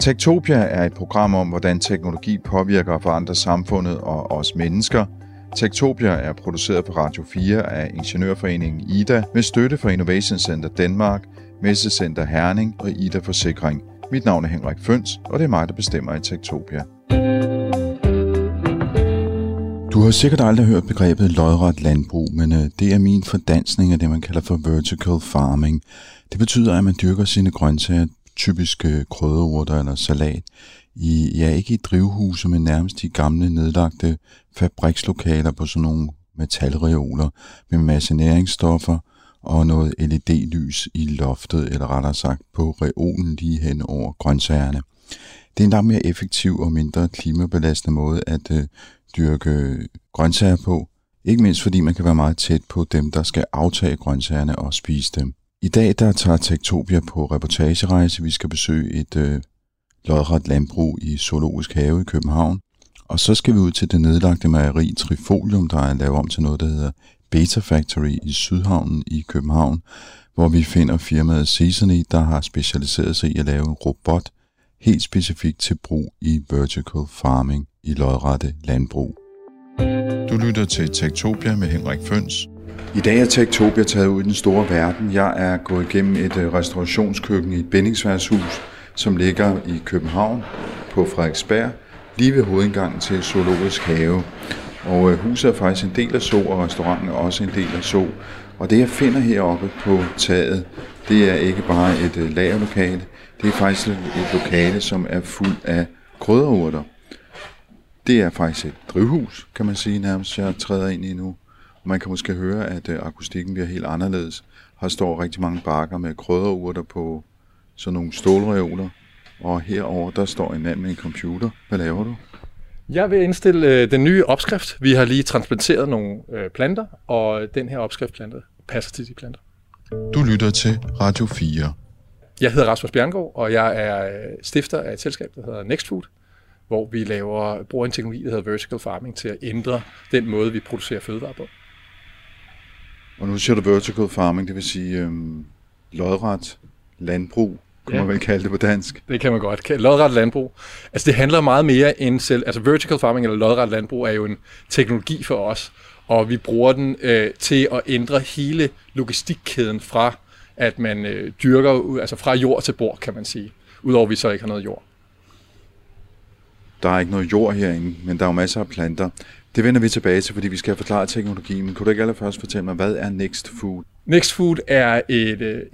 Techtopia er et program om, hvordan teknologi påvirker og forandrer samfundet og os mennesker. Techtopia er produceret på Radio 4 af Ingeniørforeningen IDA med støtte fra Innovation Center Danmark, Messecenter Herning og IDA Forsikring. Mit navn er Henrik Føns, og det er mig, der bestemmer i Techtopia. Du har sikkert aldrig hørt begrebet lodret landbrug, men det er min fordansning af det, man kalder for vertical farming. Det betyder, at man dyrker sine grøntsager, typiske krydderurter eller salat, ikke i drivhuse, men nærmest de gamle nedlagte fabrikslokaler på sådan nogle metalreoler med masse næringsstoffer og noget LED-lys i loftet, eller rettere sagt på reolen lige hen over grøntsagerne. Det er en langt mere effektiv og mindre klimabelastende måde at dyrke grøntsager på, ikke mindst fordi man kan være meget tæt på dem, der skal aftage grøntsagerne og spise dem. I dag der tager Techtopia på reportagerejse. Vi skal besøge et lodret landbrug i Zoologisk Have i København, og så skal vi ud til det nedlagte mejeri Trifolium, der er lavet om til noget, der hedder Beta Factory i Sydhavnen i København, hvor vi finder firmaet Seasony, der har specialiseret sig i at lave en robot, helt specifikt til brug i vertical farming i lodrette landbrug. Du lytter til Techtopia med Henrik Føns. I dag er Techtopia taget ud i den store verden. Jeg er gået igennem et restaurationskøkken i et bindingsværshus, som ligger i København på Frederiksberg, lige ved hovedindgangen til Zoologisk Have. Og huset er faktisk en del af zoo, og restauranten er også en del af zoo. Og det jeg finder heroppe på taget, det er ikke bare et lagerlokale, det er faktisk et lokale, som er fuld af krydderurter. Det er faktisk et drivhus, kan man sige nærmest, jeg træder ind i nu. Man kan måske høre, at akustikken bliver helt anderledes. Her står rigtig mange bakker med krydderurter på sådan nogle stålreoler. Og herover der står en mand med en computer. Hvad laver du? Jeg vil indstille den nye opskrift. Vi har lige transplanteret nogle planter, og den her opskriftplante passer til de planter. Du lytter til Radio 4. Jeg hedder Rasmus Bjerngaard, og jeg er stifter af et selskab, der hedder Next Food, hvor vi bruger en teknologi, der hedder vertical farming, til at ændre den måde, vi producerer fødevarer på. Og nu siger du vertical farming, det vil sige lodret landbrug, kunne man vel kalde det på dansk? Det kan man godt. Lodret landbrug. Altså det handler meget mere end selv. Altså vertical farming eller lodret landbrug er jo en teknologi for os, og vi bruger den til at ændre hele logistikkæden fra, at man dyrker, altså fra jord til bord, kan man sige. Udover at vi så ikke har noget jord. Der er ikke noget jord herinde, men der er jo masser af planter. Det vender vi tilbage til, fordi vi skal forklare teknologien. Men kunne du ikke allerførst fortælle mig, hvad er Next Food? Next Food er,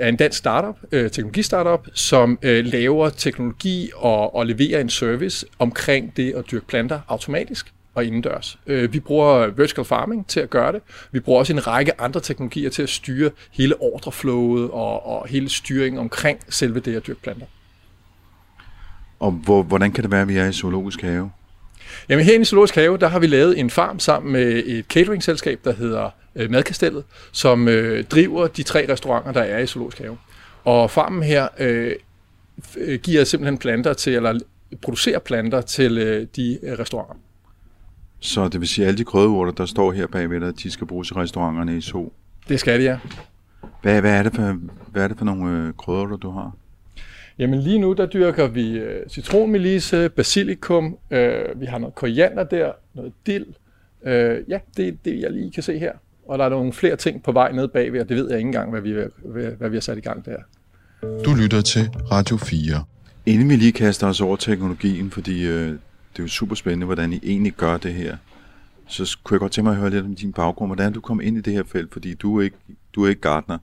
en dansk startup, teknologi-startup, som laver teknologi og leverer en service omkring det at dyrke planter automatisk og indendørs. Vi bruger vertical farming til at gøre det. Vi bruger også en række andre teknologier til at styre hele ordreflowet og hele styringen omkring selve det at dyrke planter. Og hvordan kan det være, at vi er i Zoologisk Have? Jamen her i Zoologisk Have, der har vi lavet en farm sammen med et cateringselskab, der hedder Madkastellet, som driver de 3 restauranter, der er i Zoologisk Have. Og farmen her giver simpelthen producerer planter til de restauranter. Så det vil sige, at alle de krydderurter, der står her bagved dig, de skal bruges i restauranterne i zoo? Det skal de, ja. Hvad er det for nogle krydderurter, du har? Jamen lige nu, der dyrker vi citronmelisse, basilikum, vi har noget koriander der, noget dild. Det er det, jeg lige kan se her. Og der er nogle flere ting på vej ned bagved, og det ved jeg ikke engang, hvad vi har sat i gang der. Du lytter til Radio 4. Inden vi lige kaster os over teknologien, fordi det er jo superspændende, hvordan I egentlig gør det her, så kunne jeg godt tænke mig at høre lidt om din baggrund. Hvordan du kom ind i det her felt, fordi du er ikke gartner.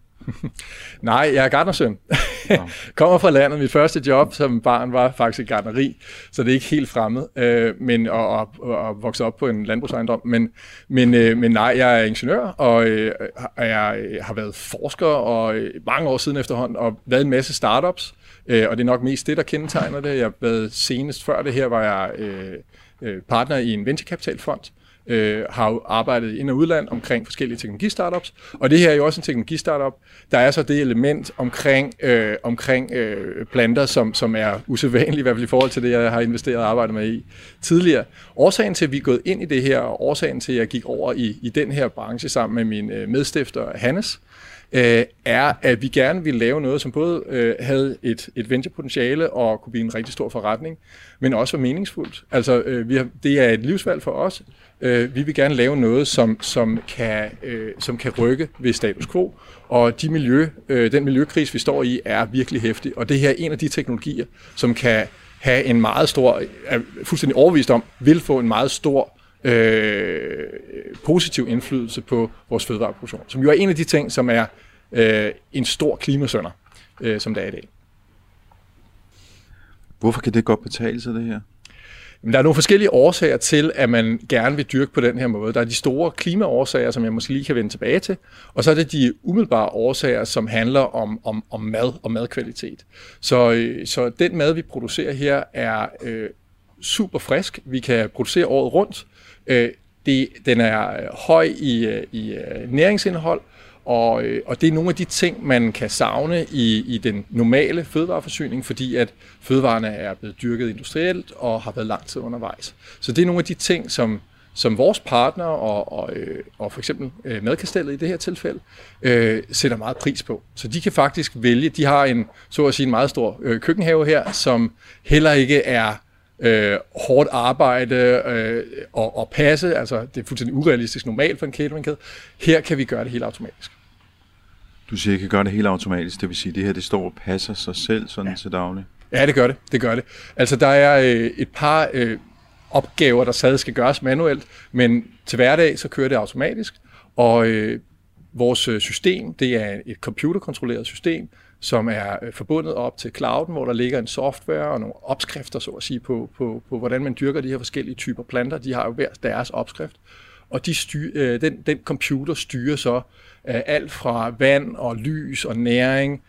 Nej, jeg er gartnersøn. Kommer fra landet. Mit første job som barn var faktisk et gartneri, så det er ikke helt fremmed, men at vokse op på en landbrugsejendom. Men nej, jeg er ingeniør, og jeg har været forsker og mange år siden efterhånden, og lavet en masse startups, og det er nok mest det, der kendetegner det. Jeg har været senest før det her, var jeg partner i en venturekapitalfond, har arbejdet ind- og udland omkring forskellige teknologistartups, og det her er jo også en teknologistartup. Der er så det element omkring planter, som er usædvanligt, i hvert fald i forhold til det, jeg har investeret og arbejdet med i tidligere. Årsagen til, at vi er gået ind i det her, og årsagen til, at jeg gik over i den her branche sammen med min medstifter Hannes, er, at vi gerne ville lave noget, som både havde et venturepotentiale og kunne blive en rigtig stor forretning, men også var meningsfuldt. Altså, det er et livsvalg for os. Vi vil gerne lave noget, som kan rykke ved status quo, og den miljøkrise, vi står i, er virkelig heftig, og det her er en af de teknologier, som kan have en meget stor, er fuldstændig overbevist om, vil få en meget stor positiv indflydelse på vores fødevareproduktion, som jo er en af de ting, som er en stor klimasynder, som det er i dag. Hvorfor kan det godt betale sig, det her? Der er nogle forskellige årsager til, at man gerne vil dyrke på den her måde. Der er de store klimaårsager, som jeg måske lige kan vende tilbage til, og så er det de umiddelbare årsager, som handler om mad og madkvalitet. Så den mad, vi producerer her, er super frisk. Vi kan producere året rundt. Den er høj i næringsindhold, og det er nogle af de ting, man kan savne i den normale fødevareforsyning, fordi at fødevarene er blevet dyrket industrielt og har været lang tid undervejs. Så det er nogle af de ting, som vores partner og for eksempel Madkastellet i det her tilfælde sætter meget pris på. Så de kan faktisk vælge. De har en meget stor køkkenhave her, som heller ikke er hårdt arbejde og passe, altså det er fuldstændig urealistisk normalt for en cateringkæde. Her kan vi gøre det helt automatisk. Du siger, at I kan gøre det helt automatisk, det vil sige, at det her det står og passer sig selv sådan til daglig? Ja, det gør det. Det gør det. Altså der er et par opgaver, der stadig skal gøres manuelt, men til hverdag så kører det automatisk, og vores system, det er et computerkontrolleret system, som er forbundet op til clouden, hvor der ligger en software og nogle opskrifter, så at sige, på hvordan man dyrker de her forskellige typer planter. De har jo hver deres opskrift, og den computer styrer så alt fra vand og lys og næring,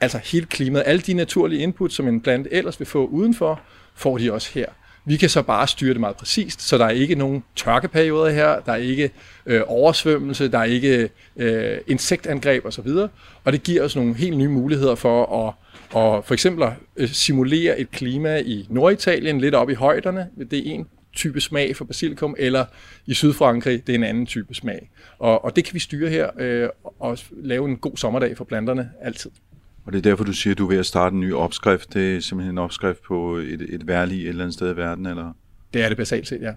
altså hele klimaet. Alle de naturlige input, som en plante ellers vil få udenfor, får de også her. Vi kan så bare styre det meget præcist, så der er ikke nogen tørkeperioder her, der er ikke oversvømmelse, der er ikke insektangreb osv. Og det giver os nogle helt nye muligheder for at for eksempel simulere et klima i Norditalien, lidt op i højderne. Det er en type smag for basilikum, eller i Sydfrankrig, det er en anden type smag. Og det kan vi styre her og lave en god sommerdag for planterne altid. Og det er derfor, du siger, at du er ved at starte en ny opskrift. Det er simpelthen en opskrift på et vejrlig et eller andet sted i verden, eller? Det er det basalt set, ja.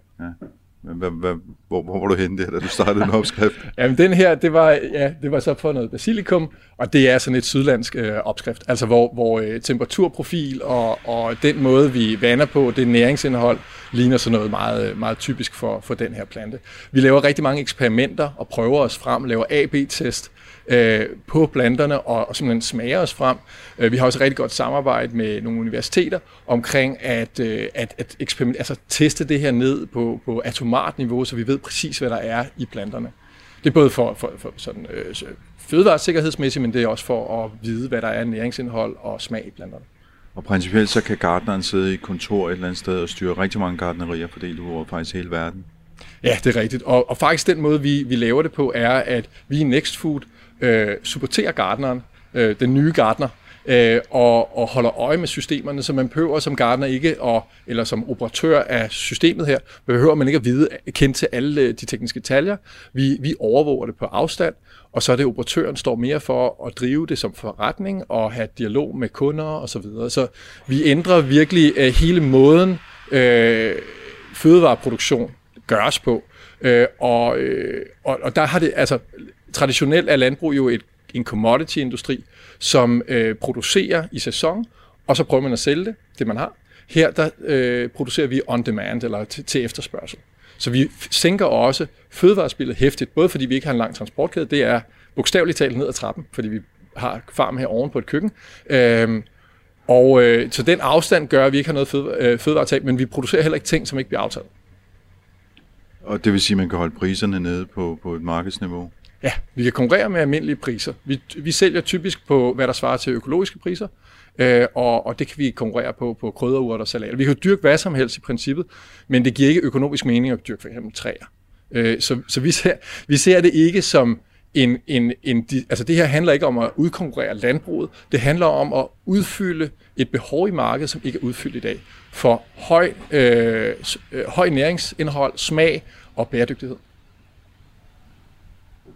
Hvor var du henne der, da du startede en opskrift? Jamen den her, det var så for noget basilikum, og det er sådan et sydlandsk opskrift. Altså hvor temperaturprofil og den måde, vi vander på, det næringsindhold, ligner sådan noget meget, meget typisk for den her plante. Vi laver rigtig mange eksperimenter og prøver os frem, laver A-B-test på planterne og simpelthen smager os frem. Vi har også rigtig godt samarbejde med nogle universiteter omkring at altså teste det her ned på atomart niveau, så vi ved præcis, hvad der er i planterne. Det er både for sådan, fødevaresikkerhedsmæssigt, men det er også for at vide, hvad der er næringsindhold og smag i planterne. Og principielt så kan gartneren sidde i et kontor et eller andet sted og styre rigtig mange gartnerier fordelt over faktisk hele verden. Ja, det er rigtigt. Og faktisk den måde, vi laver det på, er, at vi i Next Food supporterer gartneren, den nye gartner, og holder øje med systemerne, så man behøver som gartner ikke, eller som operatør af systemet her, behøver man ikke kende til alle de tekniske detaljer. Vi overvåger det på afstand, og så er det operatøren, står mere for at drive det som forretning og have dialog med kunder osv. Så vi ændrer virkelig hele måden fødevareproduktion gøres på, og der har det, altså traditionelt er landbrug jo en commodity-industri, som producerer i sæson, og så prøver man at sælge det man har. Her der producerer vi on demand, eller til efterspørgsel. Så vi sænker også fødevarespillet hæftigt, både fordi vi ikke har en lang transportkæde, det er bogstaveligt talt ned ad trappen, fordi vi har farm her oven på et køkken, og så den afstand gør, at vi ikke har noget fødevaretab, men vi producerer heller ikke ting, som ikke bliver aftaget. Og det vil sige, at man kan holde priserne nede på et markedsniveau? Ja, vi kan konkurrere med almindelige priser. Vi sælger typisk på, hvad der svarer til økologiske priser, og det kan vi konkurrere på krydderurter og salater. Vi kan dyrke hvad som helst i princippet, men det giver ikke økonomisk mening at dyrke for eksempel træer. Så vi ser det ikke som altså det her handler ikke om at udkonkurrere landbruget, det handler om at udfylde et behov i markedet, som ikke er udfyldt i dag, for høj næringsindhold, smag og bæredygtighed.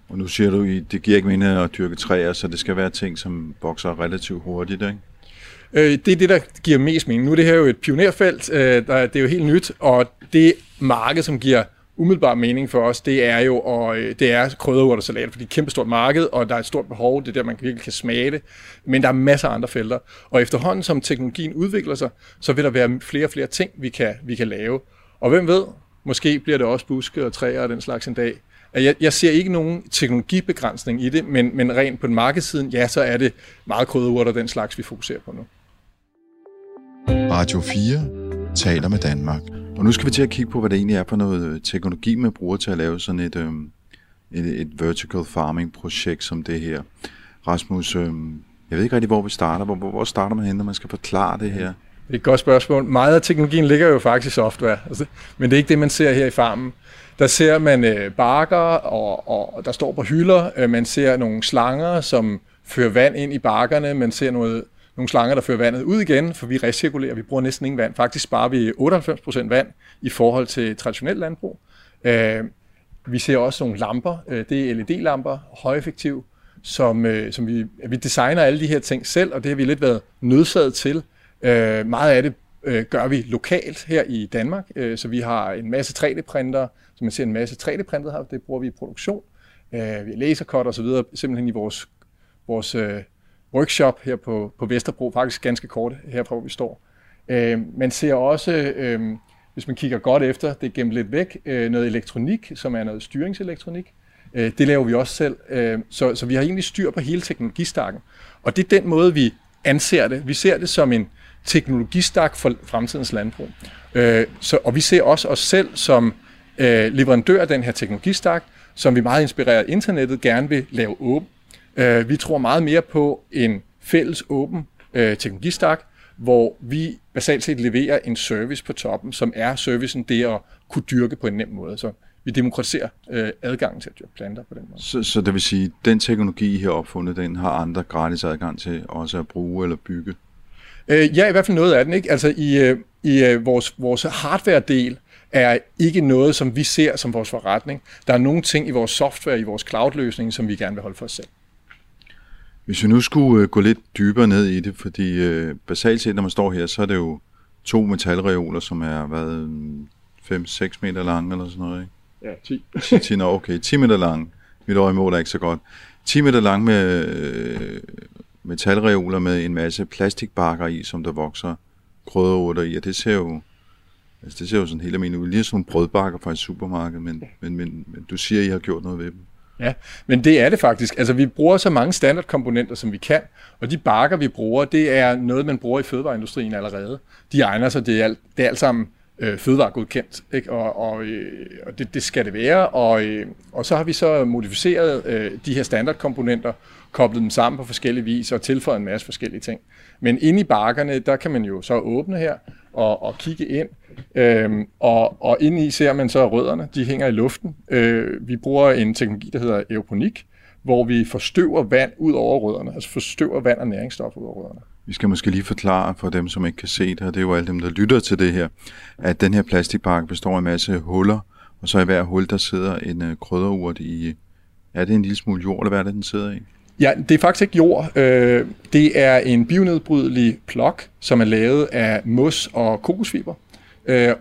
Og nu siger du, at det giver ikke mening at dyrke træer, så det skal være ting, som vokser relativt hurtigt, ikke? Det er det, der giver mest mening. Nu er det her jo et pionerfelt, det er jo helt nyt, og det marked, som giver umiddelbar mening for os, det er jo krydderurter og salater, for det er et kæmpestort marked, og der er et stort behov, det er der, man virkelig kan smage det, men der er masser af andre felter. Og efterhånden, som teknologien udvikler sig, så vil der være flere og flere ting, vi kan lave. Og hvem ved, måske bliver det også buske og træer og den slags en dag. Jeg ser ikke nogen teknologibegrænsning i det, men rent på den markedssiden, ja, så er det meget krydderurter og den slags, vi fokuserer på nu. Radio 4 taler med Danmark. Og nu skal vi til at kigge på, hvad det egentlig er for noget teknologi, man bruger til at lave sådan et vertical farming-projekt som det her. Rasmus, jeg ved ikke rigtig, hvor vi starter. Hvor starter man hen, når man skal forklare det her? Det er et godt spørgsmål. Meget af teknologien ligger jo faktisk i software, men det er ikke det, man ser her i farmen. Der ser man barker, og der står på hylder. Man ser nogle slanger, som fører vand ind i barkerne. Man ser nogle slanger, der fører vandet ud igen, for vi recirkulerer. Vi bruger næsten ingen vand. Faktisk sparer vi 98% vand i forhold til traditionel landbrug. Vi ser også nogle lamper. Det er LED-lamper, højeffektive, som vi designer alle de her ting selv, og det har vi lidt været nødsaget til. Meget af det gør vi lokalt her i Danmark, så vi har en masse 3D-printere, som man ser en masse 3D-printer her, det bruger vi i produktion. Vi har lasercut og så videre, simpelthen i vores workshop her på Vesterbro, faktisk ganske kort herfra, hvor vi står. Man ser også, hvis man kigger godt efter, det er gemt lidt væk, noget elektronik, som er noget styringselektronik. Det laver vi også selv, så vi har egentlig styr på hele teknologistakken. Og det er den måde, vi anser det. Vi ser det som en teknologistak for fremtidens landbrug. Og vi ser også os selv som leverandør af den her teknologistak, som vi meget inspireret af internettet gerne vil lave åben. Vi tror meget mere på en fælles åben teknologistak, hvor vi basalt set leverer en service på toppen, som er servicen det at kunne dyrke på en nem måde. Så vi demokratiserer adgangen til at dyrke planter på den måde. Så det vil sige, at den teknologi, I har opfundet, den har andre gratis adgang til også at bruge eller bygge? Ja, i hvert fald noget af den, ikke? Altså vores hardware-del er ikke noget, som vi ser som vores forretning. Der er nogle ting i vores software, i vores cloud-løsning, som vi gerne vil holde for os selv. Hvis vi nu skulle gå lidt dybere ned i det, fordi basalt set, når man står her, så er det jo 2 metalreoler, som er været 5-6 meter lange eller sådan noget, ikke? Ja, 10. 10, okay, 10 meter lange. Mit øje måler ikke så godt. 10 meter lange med metalreoler med en masse plastikbakker i, som der vokser krydderurter i, og det ser jo sådan helt almindeligt ud. Lige sådan nogle brødbakker fra et supermarked, men du siger, I har gjort noget ved dem. Ja, men det er det faktisk. Altså, vi bruger så mange standardkomponenter, som vi kan, og de bakker, vi bruger, det er noget, man bruger i fødevareindustrien allerede. De egner sig, det er alt sammen fødevaregodkendt, ikke? Og det skal det være, og så har vi så modificeret de her standardkomponenter, koblet dem sammen på forskellige vis og tilføjet en masse forskellige ting. Men inde i bakkerne, der kan man jo så åbne her og kigge ind, og inde i ser man så rødderne, de hænger i luften. Vi bruger en teknologi, der hedder aeroponik, hvor vi forstøver vand ud over rødderne, altså forstøver vand og næringsstoffer ud over rødderne. Vi skal måske lige forklare for dem, som ikke kan se det her, det er jo alle dem, der lytter til det her, at den her plastikpakke består af en masse huller, og så i hver hul, der sidder en krydderurt i. Er det en lille smule jord, eller hvad er det, den sidder i? Ja, det er faktisk ikke jord. Det er en bionedbrydelig plok, som er lavet af mos og kokosfiber.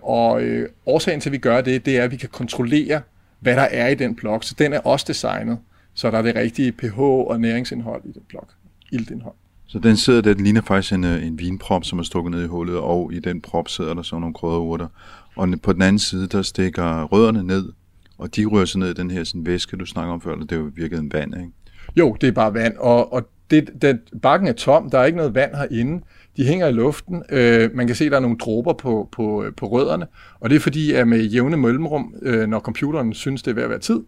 Og årsagen til, at vi gør det, det er, at vi kan kontrollere, hvad der er i den plok. Så den er også designet, så der er det rigtige pH og næringsindhold i den plok. Iltindhold. Så den sidder der, den ligner faktisk en vinprop, som er stukket ned i hullet, og i den prop sidder der så nogle krydderurter. Og på den anden side, der stikker rødderne ned, og de rører sig ned i den her sådan væske, du snakker om før, eller det er jo virkelig en vand, ikke? Jo, det er bare vand, bakken er tom, der er ikke noget vand herinde, de hænger i luften, man kan se, der er nogle dråber på rødderne, og det er fordi, at med jævne mellemrum, når computeren synes, det er ved at være tid,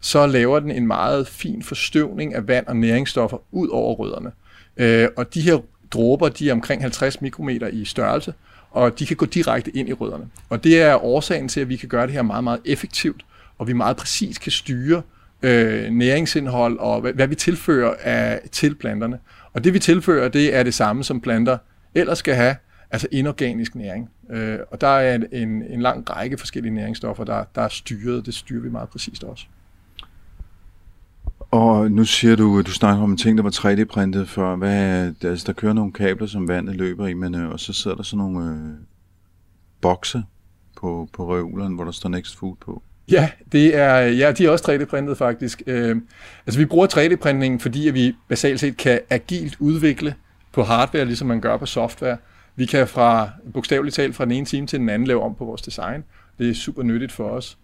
så laver den en meget fin forstøvning af vand og næringsstoffer ud over rødderne. Og de her dråber, de er omkring 50 mikrometer i størrelse, og de kan gå direkte ind i rødderne. Og det er årsagen til, at vi kan gøre det her meget, meget effektivt, og vi meget præcis kan styre næringsindhold og hvad vi tilfører til planterne. Og det vi tilfører, det er det samme, som planter ellers skal have, altså inorganisk næring. Og der er en lang række forskellige næringsstoffer, der er styret. Det styrer vi meget præcist også. Og nu siger du, du snakker om en ting, der var 3D-printet før. Hvad, altså, der kører nogle kabler, som vandet løber i, men, og så sidder der sådan nogle bokse på reolerne, hvor der står Next Food på. Ja, de er også 3D-printet faktisk. Altså vi bruger 3D-printningen, fordi at vi basalt set kan agilt udvikle på hardware, ligesom man gør på software. Vi kan fra bogstaveligt talt fra den ene time til den anden lave om på vores design. Det er super nyttigt for os.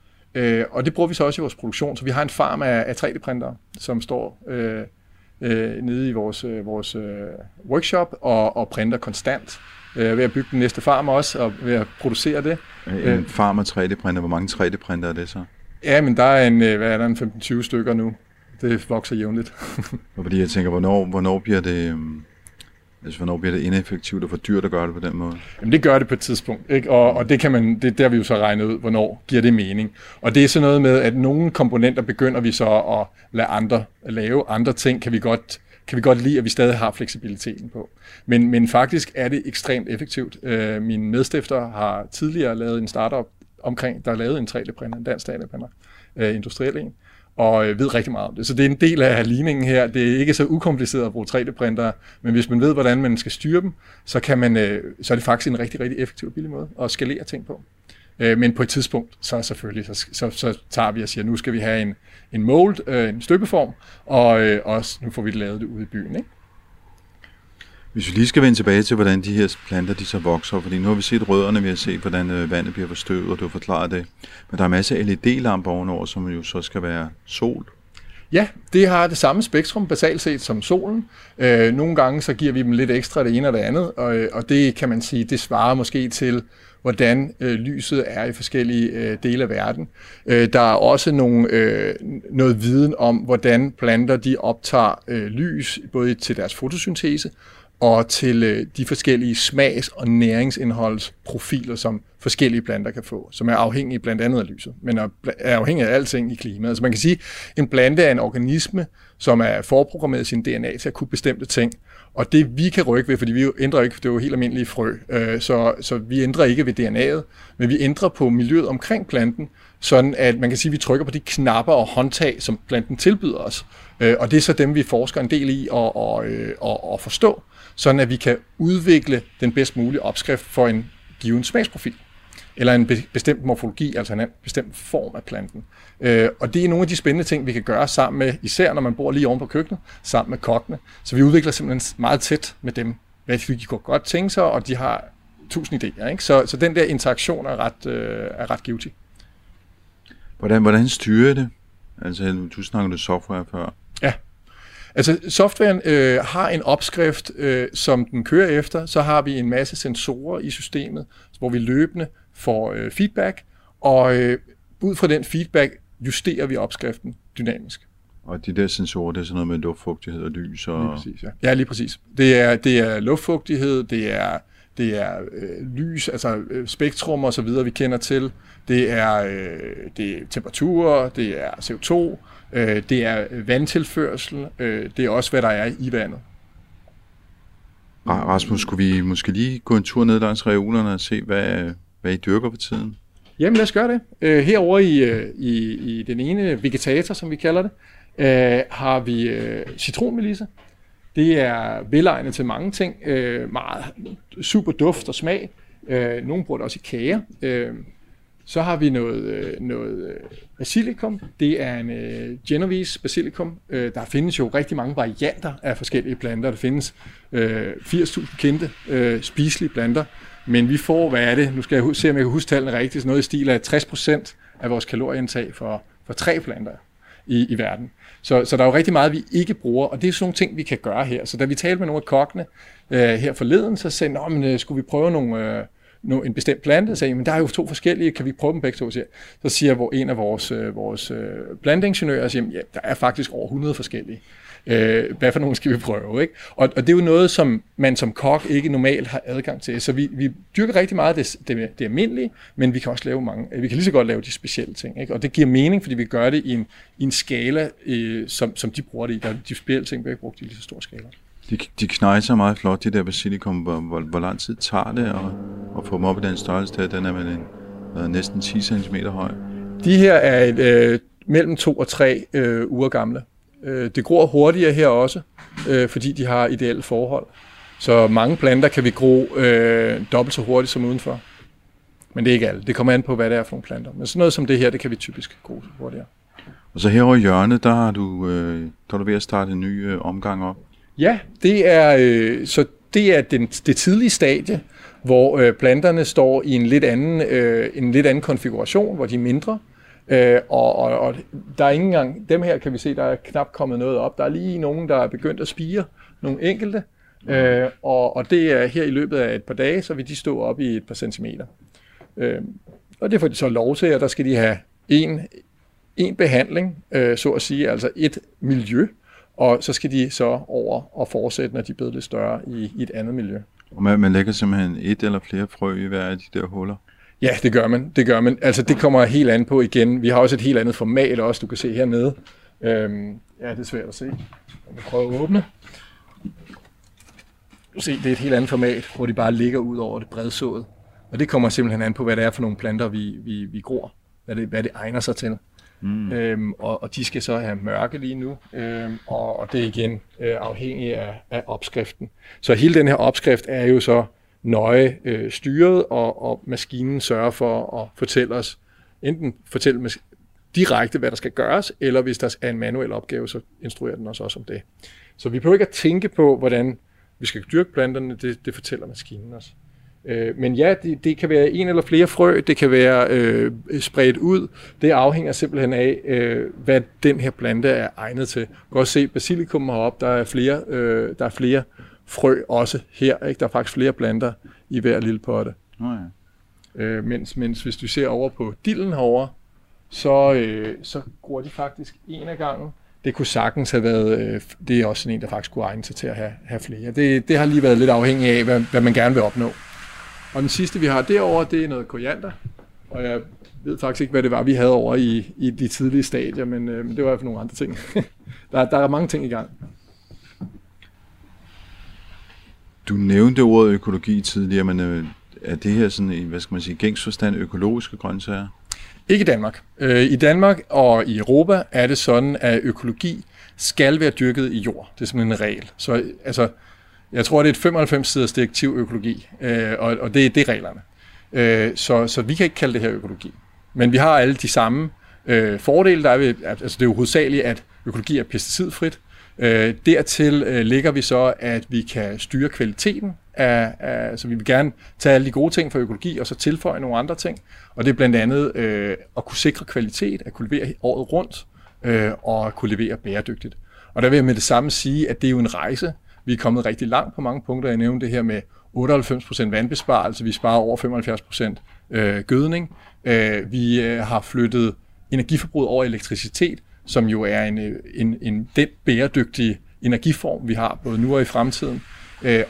Og det bruger vi så også i vores produktion, så vi har en farm af 3D-printere, som står nede i vores workshop og printer konstant. Ved at bygge den næste farm også, og ved at producere det. En farm af 3D-printer, hvor mange 3D-printer er det så? Ja, men der er en 15-20 stykker nu. Det vokser jævnligt. Fordi jeg tænker, hvornår bliver det... Altså, hvornår bliver det ineffektivt og for dyrt at gøre det på den måde? Jamen, det gør det på et tidspunkt, ikke? Og det er der, vi jo så regner ud, hvornår giver det mening. Og det er sådan noget med, at nogle komponenter begynder vi så at lade andre lave. Andre ting kan vi godt lide, at vi stadig har fleksibiliteten på. Men faktisk er det ekstremt effektivt. Mine medstifter har tidligere lavet en startup omkring, der lavede en 3D-printer, en dansk 3D-printer, industriel en, og ved rigtig meget om det. Så det er en del af ligningen her. Det er ikke så ukompliceret at bruge 3D-printere, men hvis man ved, hvordan man skal styre dem, så er det faktisk en rigtig, rigtig effektiv og billig måde at skalere ting på. Men på et tidspunkt, så tager vi og siger, nu skal vi have en mold, en støbeform, og nu får vi det lavet ude i byen, ikke? Hvis vi lige skal vende tilbage til, hvordan de her planter de så vokser, fordi nu har vi set rødderne, vi har set, hvordan vandet bliver forstøvet, og du har forklaret det. Men der er masser af LED-lamper ovenover, som jo så skal være sol. Ja, det har det samme spektrum, basalt set, som solen. Nogle gange så giver vi dem lidt ekstra det ene og det andet, og det kan man sige, det svarer måske til, hvordan lyset er i forskellige dele af verden. Der er også noget viden om, hvordan planter de optager lys, både til deres fotosyntese, og til de forskellige smags- og næringsindholdsprofiler, som forskellige planter kan få, som er afhængige blandt andet af lyset, men er afhængige af alting i klimaet. Altså man kan sige, at en plante er en organisme, som er forprogrammeret sin DNA til at kunne bestemte ting, og det vi kan rykke ved, fordi vi ændrer ikke, det er jo helt almindelige frø, så vi ændrer ikke ved DNA'et, men vi ændrer på miljøet omkring planten, sådan at man kan sige, at vi trykker på de knapper og håndtag, som planten tilbyder os, og det er så dem, vi forsker en del i at forstå, sådan at vi kan udvikle den bedst mulige opskrift for en given smagsprofil, eller en bestemt morfologi, altså en bestemt form af planten. Og det er nogle af de spændende ting, vi kan gøre sammen med, især når man bor lige oven på køkkenet, sammen med kokkene. Så vi udvikler simpelthen meget tæt med dem, hvad de kunne godt tænke sig, og de har 1000 idéer. Ikke? Så den der interaktion er ret givtig. Hvordan styrer det? Altså, du snakkede om software før. Ja. Altså, softwaren har en opskrift, som den kører efter. Så har vi en masse sensorer i systemet, hvor vi løbende får feedback, og ud fra den feedback justerer vi opskriften dynamisk. Og de der sensorer, det er sådan noget med luftfugtighed og lys? Og... Lige præcis, ja. Ja, lige præcis. Det er luftfugtighed, det er lys, altså spektrum og så videre, vi kender til. Det er temperaturer, det er CO2, det er vandtilførsel, det er også, hvad der er i vandet. Rasmus, skulle vi måske lige gå en tur ned langs reolerne og se, hvad I dyrker på tiden? Jamen, lad os gøre det. Herovre i den ene vegetator, som vi kalder det, har vi citronmelisse. Det er velegnet til mange ting. Meget super duft og smag. Nogle bruger det også i kager. Så har vi noget basilikum. Det er en Genovese basilikum. Der findes jo rigtig mange varianter af forskellige planter. Der findes 80.000 kendte spiselige planter. Men vi får, hvad er det? Nu skal jeg se, om jeg kan huske tallene rigtigt. Noget i stil af 60% af vores kalorieindtag for 3 planter i verden. Så der er jo rigtig meget, vi ikke bruger, og det er sådan nogle ting, vi kan gøre her. Så da vi talte med nogle af kokkene her forleden, så sagde de, skulle vi prøve en bestemt plante? Så sagde, men der er jo 2 forskellige, kan vi prøve dem begge to? Så siger en af vores planteingeniører, siger, ja, der er faktisk over 100 forskellige. Hvad for nogle skal vi prøve, ikke? Og det er jo noget, som man som kok ikke normalt har adgang til. Så vi dyrker rigtig meget det almindelige, men vi kan også lave mange. Vi kan lige så godt lave de specielle ting, ikke? Og det giver mening, fordi vi gør det i en skala, som de bruger det i. De specielle ting bliver ikke brugt i lige så stor skala. De knejser meget flot, de der basilikum. Hvor lang tid tager det at få dem op i den størrelse der? Den er næsten 10 cm høj. De her er mellem 2 og 3 uger gamle. Det gror hurtigere her også, fordi de har ideelle forhold. Så mange planter kan vi gro dobbelt så hurtigt som udenfor. Men det er ikke alt. Det kommer an på, hvad det er for nogle planter. Men sådan noget som det her, det kan vi typisk gro hurtigere. Og så herovre i hjørnet, der har du, der er du ved at starte en ny omgang op. Ja, det er, det tidlige stadie, hvor planterne står i en lidt anden konfiguration, hvor de er mindre. Og der er ikke engang, dem her kan vi se, der er knap kommet noget op. Der er lige nogen, der er begyndt at spire, nogle enkelte. Og det er her i løbet af et par dage, så vil de stå op i et par centimeter. Og det får de så lov til, og der skal de have en behandling, så at sige, altså et miljø, og så skal de så over og fortsætte, når de er blevet lidt større i et andet miljø. Og man lægger simpelthen et eller flere frø i hver af de der huller? Ja, det gør man. Det gør man. Altså det kommer helt an på igen. Vi har også et helt andet format også, du kan se hernede. Ja, det er svært at se. Jeg vil prøve at åbne. Du ser, det er et helt andet format, hvor de bare ligger ud over det bredsået. Og det kommer simpelthen an på, hvad det er for nogle planter, vi gror. Hvad det egner sig til. Mm. Og de skal så have mørke lige nu, og det er igen afhængigt af opskriften. Så hele den her opskrift er jo så nøje styret, og maskinen sørger for at fortælle os, enten fortælle direkte, hvad der skal gøres, eller hvis der er en manuel opgave, så instruerer den os også om det. Så vi behøver ikke at tænke på, hvordan vi skal dyrke planterne, det fortæller maskinen os. Men ja, det kan være en eller flere frø, det kan være spredt ud. Det afhænger simpelthen af, hvad den her plante er egnet til. Du kan også se basilikum heroppe, der er flere frø også her. Ikke? Der er faktisk flere planter i hver lille potte. Oh ja. Mens hvis du ser over på dillen herovre, så gror de faktisk en af gangen. Det kunne sagtens have været, det er også sådan en, der faktisk kunne egne sig til at have flere. Det har lige været lidt afhængig af, hvad man gerne vil opnå. Og den sidste, vi har derovre, det er noget koriander. Og jeg ved faktisk ikke, hvad det var, vi havde over i de tidlige stadier, men det var i hvert fald nogle andre ting. der er mange ting i gang. Du nævnte ordet økologi tidligere, men er det her sådan en, hvad skal man sige, gængs forstand økologiske grøntsager? Ikke i Danmark. I Danmark og i Europa er det sådan, at økologi skal være dyrket i jord. Det er simpelthen en regel. Så altså... Jeg tror, det er et 95-siders direktiv økologi, og det er reglerne. Så vi kan ikke kalde det her økologi. Men vi har alle de samme fordele. Der er ved, altså det er jo hovedsageligt, at økologi er pesticidfrit. Dertil ligger vi så, at vi kan styre kvaliteten. Så vi vil gerne tage alle de gode ting fra økologi, og så tilføje nogle andre ting. Og det er blandt andet at kunne sikre kvalitet, at kunne levere året rundt, og kunne levere bæredygtigt. Og der vil jeg med det samme sige, at det er jo en rejse. Vi er kommet rigtig langt på mange punkter. Jeg nævnte det her med 98% vandbesparelse. Vi sparer over 75% gødning. Vi har flyttet energiforbruget over elektricitet, som jo er den bæredygtige energiform, vi har både nu og i fremtiden.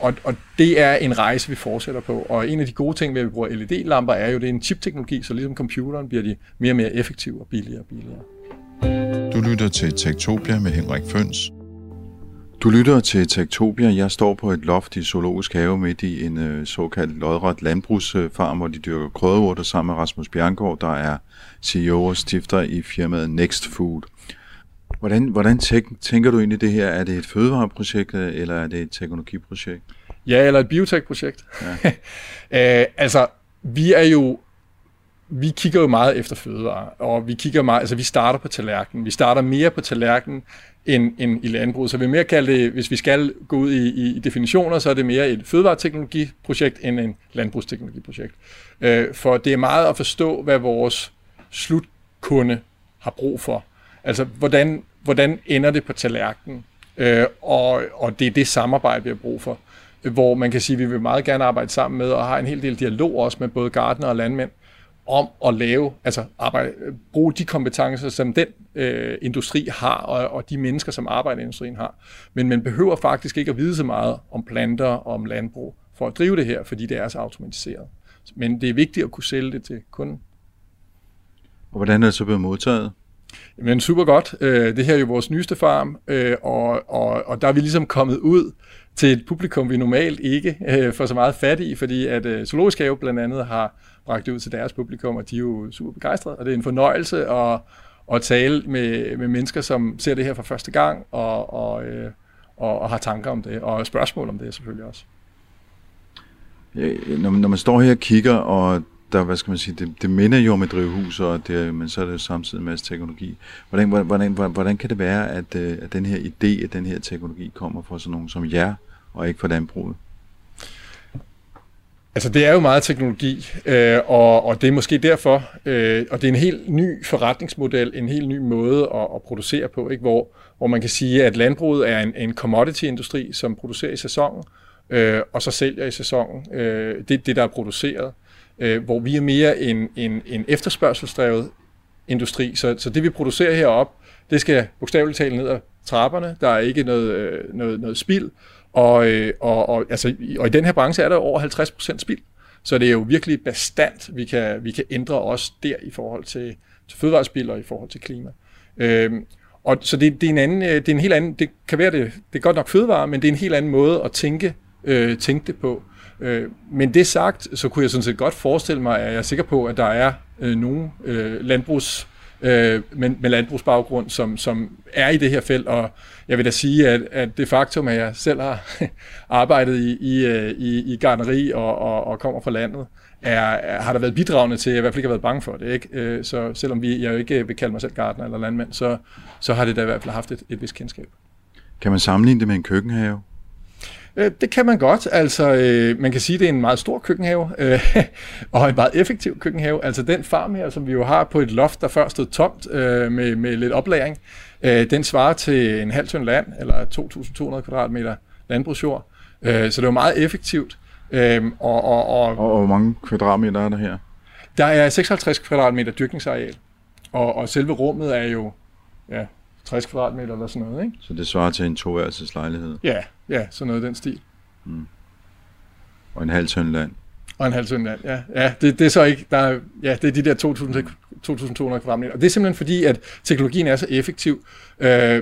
Og det er en rejse, vi fortsætter på. Og en af de gode ting ved, at vi bruger LED-lamper, er jo, det er en chipteknologi, så ligesom computeren bliver de mere og mere effektive og billigere og billigere. Du lytter til Techtopia med Henrik Føns. Du lytter til Techtopia. Jeg står på et loft i Zoologisk Have midt i en såkaldt lodret landbrugsfarm, hvor de dyrker krydderurter sammen med Rasmus Bjerngaard, der er CEO og stifter i firmaet Next Food. Hvordan tænker du egentlig det her? Er det et fødevareprojekt, eller er det et teknologiprojekt? Ja, eller et biotech-projekt. Ja. Vi kigger jo meget efter fødevarer, og vi kigger meget, altså vi starter på tallerkenen. Vi starter mere på tallerkenen end i landbruget. Så vi mere kalde det, hvis vi skal gå ud i definitioner, så er det mere et fødevareteknologiprojekt end en landbrugsteknologiprojekt. For det er meget at forstå, hvad vores slutkunde har brug for. Altså, hvordan ender det på tallerkenen? Og det er det samarbejde, vi har brug for. Hvor man kan sige, at vi vil meget gerne arbejde sammen med, og har en hel del dialog også med både gartnere og landmænd, om at lave, altså arbejde, bruge de kompetencer, som den industri har, og de mennesker, som arbejder i industrien har. Men man behøver faktisk ikke at vide så meget om planter og om landbrug for at drive det her, fordi det er så automatiseret. Men det er vigtigt at kunne sælge det til kunden. Og hvordan er det så blevet modtaget? Jamen super godt. Det her er jo vores nyeste farm, og der er vi ligesom kommet ud til et publikum, vi normalt ikke får så meget fat i, fordi at Zoologisk Have blandt andet har bragt det ud til deres publikum, og de er jo super begejstrede, og det er en fornøjelse at tale med mennesker, som ser det her for første gang og har tanker om det, og spørgsmål om det selvfølgelig også. Ja, når man står her og kigger, og der, hvad skal man sige, det minder jo om et drivhus, men så er det jo samtidig en masse teknologi. Hvordan kan det være, at den her idé, at den her teknologi kommer fra sådan nogen som jer, og ikke fra landbruget? Altså det er jo meget teknologi, og det er måske derfor, og det er en helt ny forretningsmodel, en helt ny måde at producere på, ikke? Hvor man kan sige, at landbruget er en commodity-industri, som producerer i sæsonen, og så sælger i sæsonen. Det er det, der er produceret. Hvor vi er mere en efterspørgselsdrevet industri. Så det, vi producerer heroppe, det skal bogstaveligt talt ned ad trapperne. Der er ikke noget spild. Og i den her branche er der over 50% spild. Så det er jo virkelig bastant, vi kan ændre os der i forhold til fødevarespild og i forhold til klima. Så det er en helt anden, det kan være det er godt nok fødevare, men det er en helt anden måde at tænke det på. Men det sagt, så kunne jeg sådan set godt forestille mig, at jeg er sikker på, at der er nogle med landbrugsbaggrund, som er i det her felt, og jeg vil da sige, at det faktum, at jeg selv har arbejdet i gartneri og kommer fra landet, har der været bidragende til, at jeg i hvert fald ikke har været bange for det, ikke? Så selvom jeg jo ikke vil kalde mig selv gartner eller landmand, så har det da i hvert fald haft et vist kendskab. Kan man sammenligne det med en køkkenhave? Det kan man godt. Altså, man kan sige, at det er en meget stor køkkenhave, og en meget effektiv køkkenhave. Altså den farm her, som vi jo har på et loft, der før stod tomt med lidt oplagring, den svarer til en halv tønde land, eller 2.200 kvadratmeter landbrugsjord. Så det var meget effektivt. Og hvor mange kvadratmeter er der her? Der er 56 kvadratmeter dyrkningsareal, og selve rummet er jo... Ja, 60 kvadratmeter eller sådan noget, ikke? Så det svarer til en toværelses lejlighed? Ja, sådan noget den stil. Mm. Og en halv tønde land. Ja, det er så ikke... det er de der 2.200 kvadratmeter. Og det er simpelthen fordi, at teknologien er så effektiv.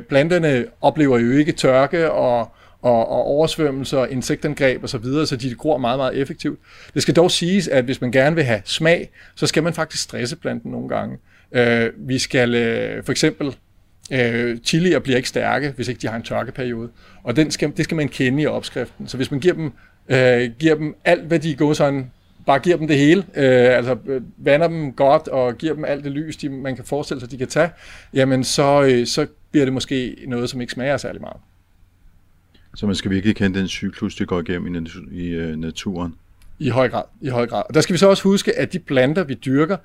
Planterne oplever jo ikke tørke og oversvømmelser, insektangreb og så videre, så de gror meget, meget effektivt. Det skal dog siges, at hvis man gerne vil have smag, så skal man faktisk stresse planten nogle gange. Vi skal for eksempel... chilier bliver ikke stærke, hvis ikke de har en tørkeperiode. Og det skal man kende i opskriften. Så hvis man giver dem alt, hvad de går sådan, bare giver dem det hele, vander dem godt og giver dem alt det lys, man kan forestille sig, de kan tage, jamen så bliver det måske noget, som ikke smager særlig meget. Så man skal virkelig kende den cyklus, det går igennem i naturen? I høj grad. Og der skal vi så også huske, at de planter, vi dyrker,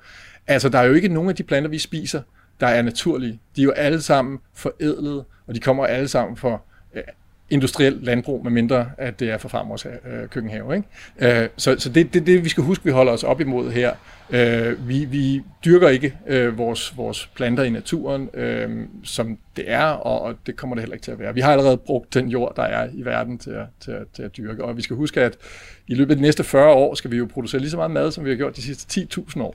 altså der er jo ikke nogen af de planter, vi spiser, der er naturlige. De er jo alle sammen forædlede, og de kommer alle sammen fra industrielt landbrug, medmindre at det er fra farmors køkkenhave. Ikke? Så det er det, vi skal huske, vi holder os op imod her. Vi dyrker ikke vores planter i naturen, som det er, og det kommer det heller ikke til at være. Vi har allerede brugt den jord, der er i verden til at dyrke, og vi skal huske, at i løbet af de næste 40 år skal vi jo producere lige så meget mad, som vi har gjort de sidste 10.000 år.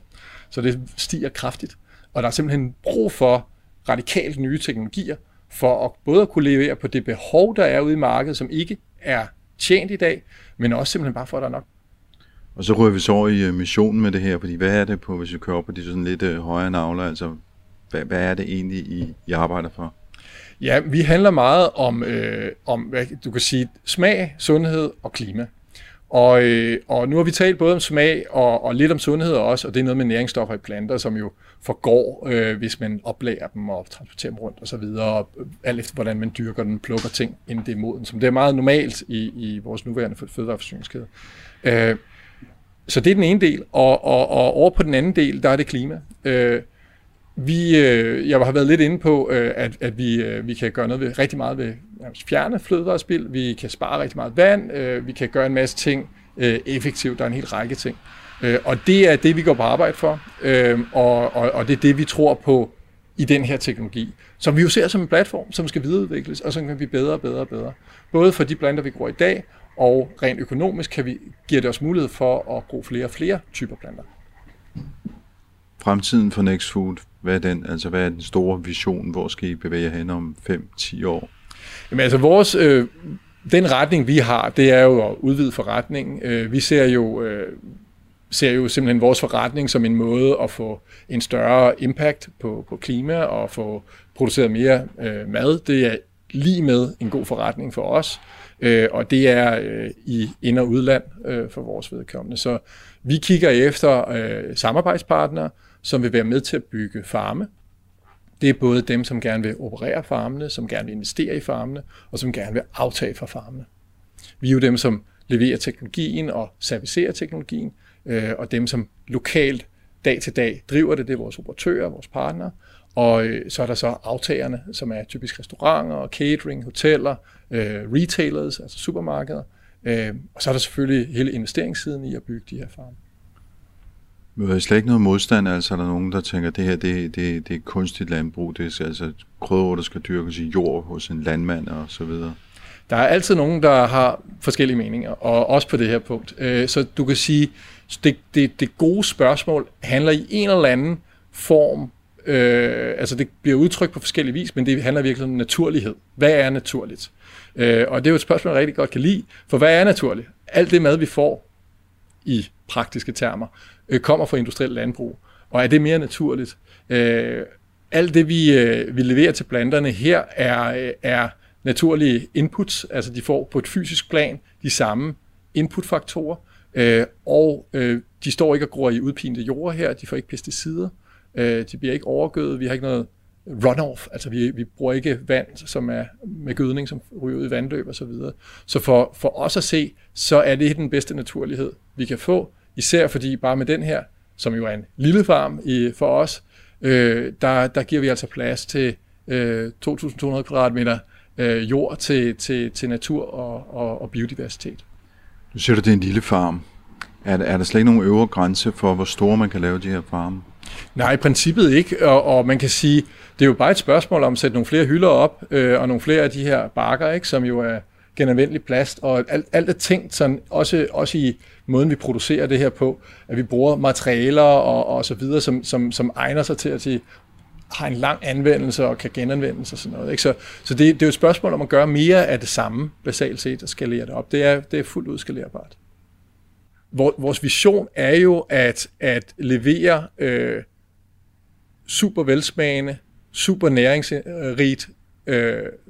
Så det stiger kraftigt. Og der er simpelthen brug for radikalt nye teknologier, for at både at kunne levere på det behov, der er ude i markedet, som ikke er tjent i dag, men også simpelthen bare for, at der er nok. Og så rører vi så over i missionen med det her, fordi hvad er det på, hvis vi kører op på de sådan lidt højere navler, altså hvad er det egentlig, I arbejder for? Ja, vi handler meget om hvad du kan sige, smag, sundhed og klima. Og nu har vi talt både om smag og lidt om sundhed også, og det er noget med næringsstoffer i planter, som jo forgår, hvis man oplærer dem og transporterer dem rundt og så videre, og alt efter hvordan man dyrker den, plukker ting inden det er moden, som det er meget normalt i vores nuværende fødevareforsyningskæde. Så det er den ene del, og over på den anden del, der er det klima. Jeg har været lidt inde på, at vi kan gøre noget ved, rigtig meget ved at fjerne fødevarespild, vi kan spare rigtig meget vand, vi kan gøre en masse ting effektivt, der er en hel række ting. Og det er det, vi går på arbejde for, og det er det, vi tror på i den her teknologi, som vi jo ser som en platform, som skal videreudvikles, og som kan blive bedre og bedre og bedre. Både for de planter, vi gror i dag, og rent økonomisk giver det os mulighed for at gro flere og flere typer planter. Fremtiden for Next Food, hvad er den? Altså, hvad er den store vision? Hvor skal I bevæge hen om 5-10 år? Jamen altså, den retning, vi har, det er jo at udvide forretningen. Vi ser jo ser jo simpelthen vores forretning som en måde at få en større impact på klima og få produceret mere mad. Det er lige med en god forretning for os, og det er i ind- og udland for vores vedkommende. Så vi kigger efter samarbejdspartnere, som vil være med til at bygge farme. Det er både dem, som gerne vil operere farmene, som gerne vil investere i farmene, og som gerne vil aftage fra farmene. Vi er jo dem, som leverer teknologien og servicerer teknologien, og dem, som lokalt dag til dag driver det, det er vores operatører, vores partnere. Og så er der så aftagerne, som er typisk restauranter, catering, hoteller, retailers, altså supermarkeder. Og så er der selvfølgelig hele investeringssiden i at bygge de her farme. Men er slet ikke noget modstand, altså er der nogen, der tænker, at det her det er kunstigt landbrug, det er altså krydderurter, der skal dyrkes i jord hos en landmand og så videre? Der er altid nogen, der har forskellige meninger, og også på det her punkt. Så du kan sige, det gode spørgsmål handler i en eller anden form, altså det bliver udtrykt på forskellige vis, men det handler virkelig om naturlighed. Hvad er naturligt? Og det er jo et spørgsmål, jeg rigtig godt kan lide, for hvad er naturligt? Alt det mad, vi får i praktiske termer, kommer fra industriel landbrug, og er det mere naturligt? Alt det, vi leverer til planterne her, er naturlige inputs, altså de får på et fysisk plan de samme inputfaktorer, og de står ikke og gror i udpinte jorder her, de får ikke pesticider, de bliver ikke overgødet, vi har ikke noget runoff, altså vi bruger ikke vand, som er med gødning, som ryger ud i vandløb og så videre. Så for os at se, så er det den bedste naturlighed, vi kan få, især fordi bare med den her, som jo er en lille farm for os, der giver vi altså plads til 2.200 kvadratmeter jord til natur og biodiversitet. Nu siger du, det er en lille farm. Er der slet ikke nogen øvre grænse for, hvor store man kan lave de her farme? Nej, i princippet ikke, og man kan sige, det er jo bare et spørgsmål om at sætte nogle flere hylder op, og nogle flere af de her bakker, ikke, som jo er genanvendelig plast, og alt er tænkt sådan, også i måden, vi producerer det her på, at vi bruger materialer og så videre, som egner sig til at sige, har en lang anvendelse og kan genanvendes og sådan noget. Ikke? Så det er jo et spørgsmål om at gøre mere af det samme, basalt set, og skalere det op. Det er fuldt udskalerbart. Vores vision er jo at levere super velsmagende, super næringsrigt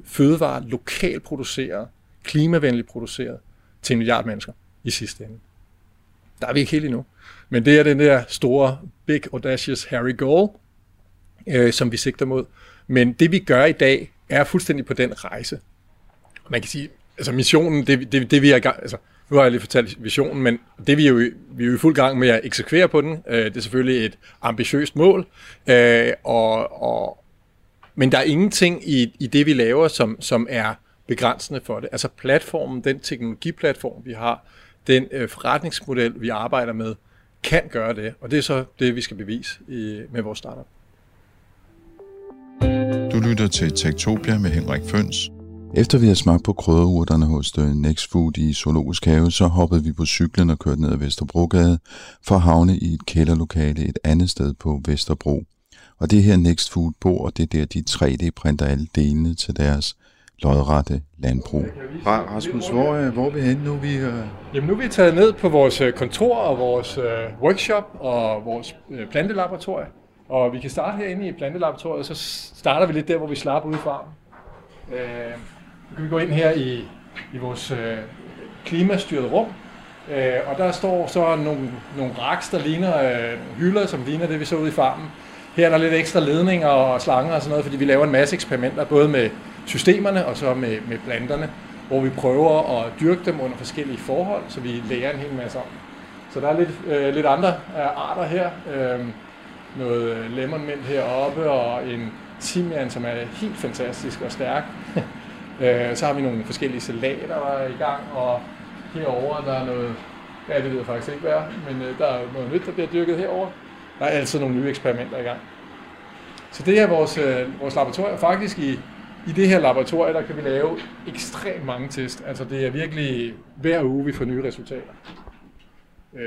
fødevarer, lokalt produceret, klimavenligt produceret, til 1 milliard mennesker i sidste ende. Der er vi ikke helt endnu. Men det er den der store, big, audacious, hairy goal, som vi sigter mod. Men det vi gør i dag, er fuldstændig på den rejse. Man kan sige, altså missionen, det vi er i gang, altså nu har jeg lige fortalt visionen, men det vi er jo i fuld gang med at eksekvere på den. Det er selvfølgelig et ambitiøst mål, men der er ingenting i det, vi laver, som er begrænsende for det. Altså platformen, den teknologiplatform, vi har, den forretningsmodel, vi arbejder med, kan gøre det, og det er så det, vi skal bevise med vores startup. Du lytter til Techtopia med Henrik Føns. Efter vi har smagt på krydderurterne hos Next Food i Zoologisk Have, så hoppede vi på cyklen og kørte ned ad Vesterbrogade for at havne i et kælderlokale et andet sted på Vesterbro. Og det er her Next Food bor, og det er der, de 3D-printer alle delene til deres lodrette landbrug. Rasmus, hvor er vi henne nu? Jamen nu er vi taget ned på vores kontor og vores workshop og vores plantelaboratorium. Og vi kan starte herinde i plantelaboratoriet, så starter vi lidt der, hvor vi slap ude fra. Nu kan vi gå ind her i vores klimastyrede rum, og der står så nogle raks, der ligner hylder, som ligner det, vi så ude i farmen. Her er der lidt ekstra ledninger og slanger og sådan noget, fordi vi laver en masse eksperimenter, både med systemerne og så med planterne, hvor vi prøver at dyrke dem under forskellige forhold, så vi lærer en hel masse om dem. Så der er lidt andre arter her. Noget lemonmint heroppe og en timian, som er helt fantastisk og stærk. Så har vi nogle forskellige salater, der er i gang, og herover der er noget, ja det ved jeg faktisk ikke være, men der er noget nyt, der bliver dyrket herover. Der er altid nogle nye eksperimenter i gang. Så det er vores laboratorium. Faktisk i det her laboratorium, der kan vi lave ekstremt mange test. Altså det er virkelig hver uge, vi får nye resultater.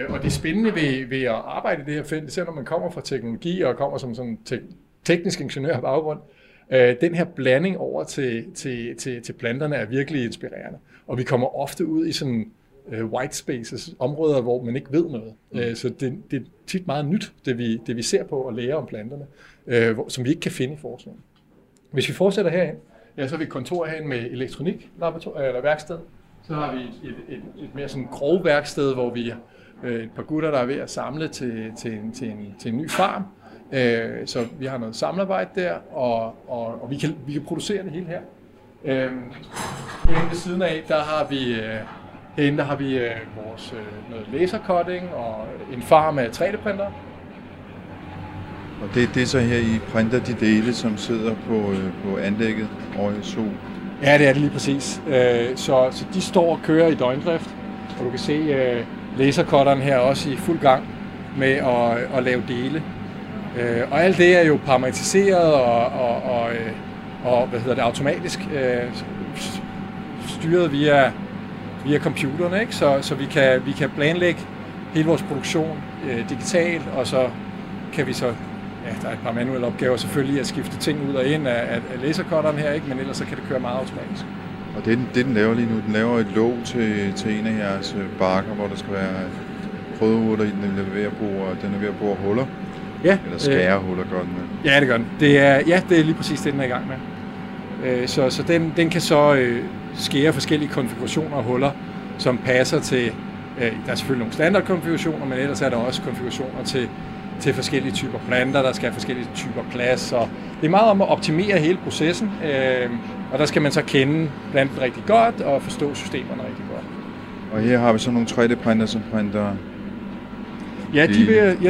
Og det spændende ved at arbejde i det her felt, selv når man kommer fra teknologi og kommer som sådan teknisk ingeniør af baggrund, den her blanding over til planterne er virkelig inspirerende. Og vi kommer ofte ud i sådan white spaces, områder, hvor man ikke ved noget. Så det er tit meget nyt, det vi ser på og lærer om planterne, som vi ikke kan finde i forskningen. Hvis vi fortsætter herhen, ja, så har vi et kontor herhen med elektronik-laboratorium eller værksted. Så har vi et mere sådan grov værksted, hvor vi et par gutter, der er ved at samle til en ny farm. Så vi har noget samarbejde der, og vi kan producere det hele her. Herinde ved siden af, der har vi vores noget lasercutting og en farm af 3D-printere. Og det er så her, I printer de dele, som sidder på anlægget over i Sol? Ja, det er det lige præcis. Så de står og kører i døgndrift, og du kan se lasercutteren her også i fuld gang med at lave dele. Og alt det er jo parametriseret og automatisk styret via computerne, ikke? Så vi kan planlægge hele vores produktion digitalt, og så kan vi så, ja, der er et par manuelle opgaver selvfølgelig at skifte ting ud og ind af lasercutteren her, ikke? Men ellers så kan det køre meget automatisk. Og det den laver lige nu, den laver et låg til en af jeres bakker, hvor der skal være prøvehuller i, den er ved at bore huller. Ja, eller skærehuller gør den. Ja, det gør den. Det er lige præcis det, den er i gang med. Så den kan så skære forskellige konfigurationer af huller, som passer til, der er selvfølgelig nogle standardkonfigurationer, men ellers er der også konfigurationer til forskellige typer planter, der skal have forskellige typer plads, og det er meget om at optimere hele processen, og der skal man så kende planten rigtig godt og forstå systemerne rigtig godt. Og her har vi så nogle 3D-printer, som printer... Ja,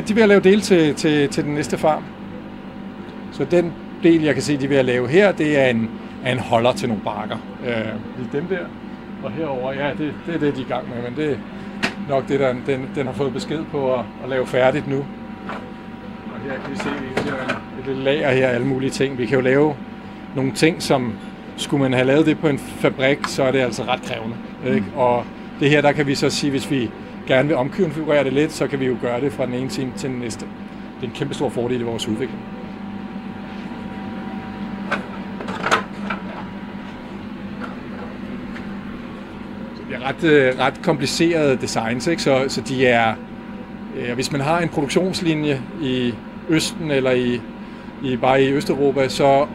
de vil lave del til den næste farm. Så den del, jeg kan se, de vil lave her, det er en holder til nogle bakker. Dem der, og herover, ja, det er det, de er i gang med, men det er nok det, der den har fået besked på at lave færdigt nu. Og her kan vi se, vi har et lille lager her af alle mulige ting. Vi kan jo lave nogle ting, som skulle man have lavet det på en fabrik, så er det altså ret krævende. Ikke? Og det her, der kan vi så sige, hvis vi gerne vil omkonfigurere det lidt, så kan vi jo gøre det fra den ene time til den næste. Det er en kæmpe stor fordel i vores udvikling. Det bliver ret komplicerede designs, ikke? Så de er... Hvis man har en produktionslinje i Østen eller bare i Østeuropa, så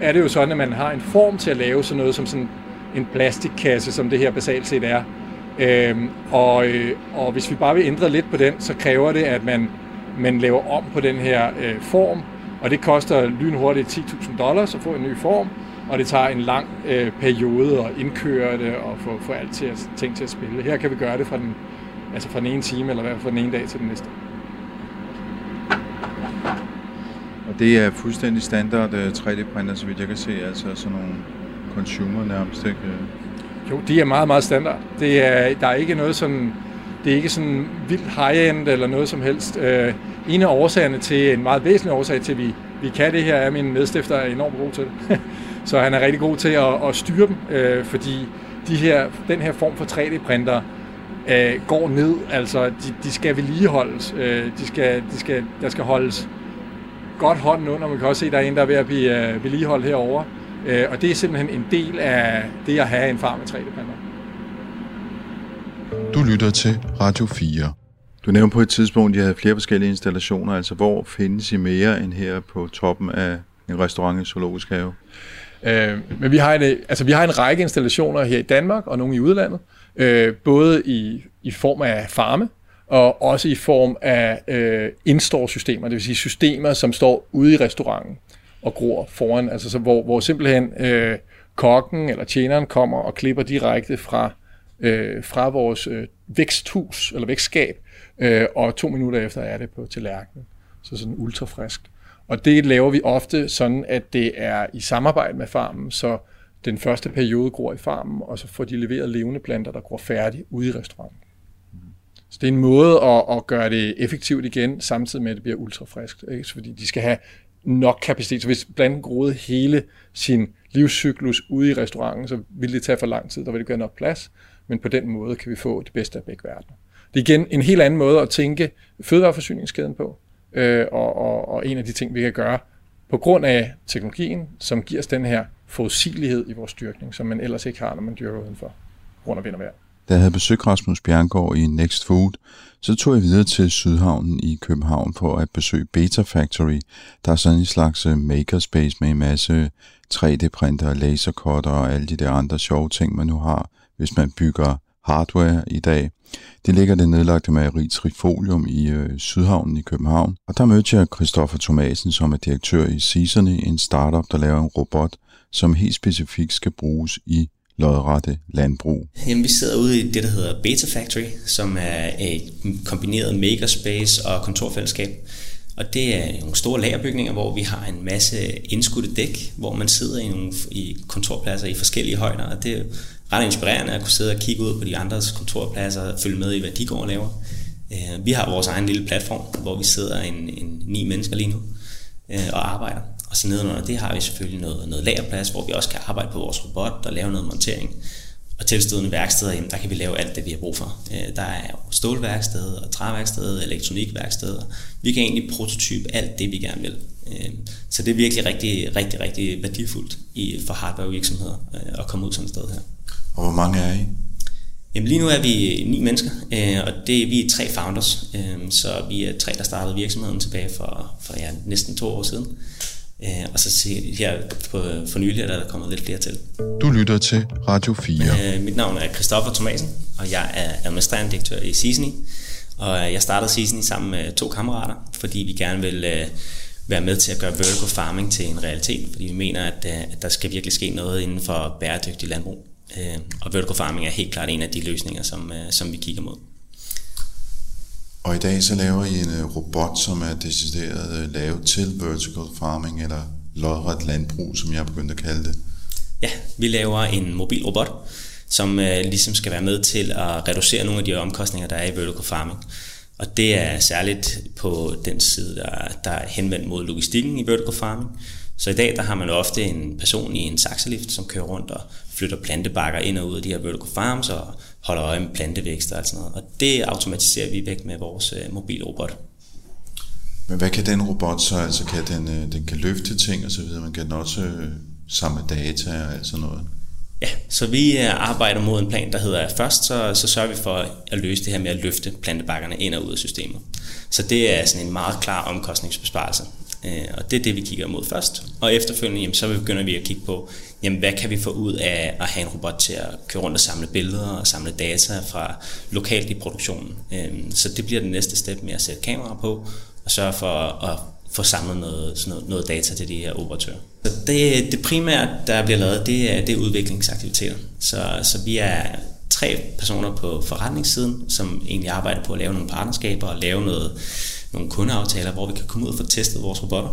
er det jo sådan, at man har en form til at lave sådan noget som sådan en plastikkasse, som det her basalt set er. Og hvis vi bare vil ændre lidt på den, så kræver det, at man laver om på den her form, og det koster lynhurtigt $10,000 at få en ny form, og det tager en lang periode at indkøre det og få alt til at spille. Her kan vi gøre det fra den ene time, eller i hvert fald fra den ene dag til den næste. Og det er fuldstændig standard 3D-printer, så vidt jeg kan se, altså sådan nogle consumer nærmest, ikke? Jo, de er meget, meget standard. Der er ikke noget sådan, det er ikke sådan vildt high-end eller noget som helst. En af årsagerne til, en meget væsentlig årsag til, at vi kan det her, er min medstifter er enormt god til det. Så han er rigtig god til at styre dem, fordi den her form for 3D-printer går ned. Altså, de skal vedligeholdes. Der skal holdes godt hånden under. Man kan også se, der er en, der er ved at blive vedligeholdt herovre. Og det er simpelthen en del af det at have en farm med 3D-printer. Du lytter til Radio 4. Du nævnte på et tidspunkt, at I havde flere forskellige installationer. Altså, hvor findes I mere end her på toppen af en restaurant i Zoologisk Have? Men vi har en række installationer her i Danmark og nogle i udlandet. Både i form af farme og også i form af in-store-systemer. Det vil sige systemer, som står ude i restauranten og gror foran, altså så hvor simpelthen kokken eller tjeneren kommer og klipper direkte fra vores væksthus eller vækstskab, og 2 minutter efter er det på tallerkenen, så sådan ultrafrisk. Og det laver vi ofte sådan, at det er i samarbejde med farmen, så den første periode gror i farmen, og så får de leveret levende planter, der gror færdigt ude i restauranten. Så det er en måde at gøre det effektivt igen, samtidig med at det bliver ultrafriskt, ikke? Fordi de skal have nok kapacitet. Så hvis planten groede hele sin livscyklus ude i restauranten, så ville det tage for lang tid, der ville det gøre nok plads, men på den måde kan vi få det bedste af begge verdener. Det er igen en helt anden måde at tænke fødevareforsyningskæden på, og en af de ting, vi kan gøre på grund af teknologien, som giver os den her forudsigelighed i vores dyrkning, som man ellers ikke har, når man dyrker udenfor, grund af vind og vejr. Da jeg havde besøgt Rasmus Bjerngaard i Next Food, så tog jeg videre til Sydhavnen i København for at besøge Beta Factory, der er sådan en slags makerspace med en masse 3D-printer, lasercutter og alle de der andre sjove ting, man nu har, hvis man bygger hardware i dag. Det ligger det nedlagte mageri Trifolium i Sydhavnen i København. Og der mødte jeg Kristoffer Thomasen, som er direktør i Seasony, en startup, der laver en robot, som helt specifikt skal bruges i lodrette landbrug. Jamen, vi sidder ude i det, der hedder Beta Factory, som er et kombineret makerspace og kontorfællesskab. Og det er nogle store lagerbygninger, hvor vi har en masse indskudte dæk, hvor man sidder i kontorpladser i forskellige højder, og det er ret inspirerende at kunne sidde og kigge ud på de andres kontorpladser og følge med i, hvad de går og laver. Vi har vores egen lille platform, hvor vi sidder en 9 mennesker lige nu og arbejder. Og så nedenunder det har vi selvfølgelig noget lagerplads, hvor vi også kan arbejde på vores robot og lave noget montering. Og tilstødende værksteder, jamen, der kan vi lave alt det, vi har brug for. Der er stålværksted og træværksted, elektronikværksted. Vi kan egentlig prototype alt det, vi gerne vil. Så det er virkelig rigtig, rigtig, rigtig værdifuldt for hardwarevirksomheder at komme ud sådan et sted her. Og hvor mange er I? Jamen, lige nu er vi 9 mennesker, og vi er 3 founders. Så vi er 3, der startede virksomheden tilbage for næsten 2 år siden. Og så her for nylig er der kommet lidt flere til. Du lytter til Radio 4. Mit navn er Kristoffer Thomasen, og jeg er administrerende direktør i Seasony. Og jeg startede Seasony sammen med 2 kammerater, fordi vi gerne vil være med til at gøre vertical farming til en realitet. Fordi vi mener, at der skal virkelig ske noget inden for bæredygtig landbrug. Og vertical farming er helt klart en af de løsninger, som vi kigger mod. Og i dag så laver I en robot, som er decideret lavet til vertical farming, eller lodret landbrug, som jeg begyndte at kalde det. Ja, vi laver en mobil robot, som ligesom skal være med til at reducere nogle af de omkostninger, der er i vertical farming. Og det er særligt på den side, der er henvendt mod logistikken i vertical farming. Så i dag der har man ofte en person i en sakselift, som kører rundt og flytter plantebakker ind og ud af de her vertical farms og holder øje med plantevækster og sådan noget. Og det automatiserer vi væk med vores mobilrobot. Men hvad kan den robot så? Altså kan den kan løfte ting og så videre, man kan den også samle data og alt sådan noget? Ja, så vi arbejder mod en plan, der hedder først, så sørger vi for at løse det her med at løfte plantebakkerne ind og ud af systemet. Så det er sådan en meget klar omkostningsbesparelse. Og det er det, vi kigger mod først. Og efterfølgende, jamen, så begynder vi at kigge på, jamen, hvad kan vi få ud af at have en robot til at køre rundt og samle billeder og samle data fra lokalt i produktionen. Så det bliver det næste step med at sætte kameraer på og sørge for at få samlet noget data til de her operatører. Så det primære, der bliver lavet, det er udviklingsaktiviteter. Så vi er 3 personer på forretningssiden, som egentlig arbejder på at lave nogle partnerskaber og lave nogle kundeaftaler, hvor vi kan komme ud og få testet vores robotter.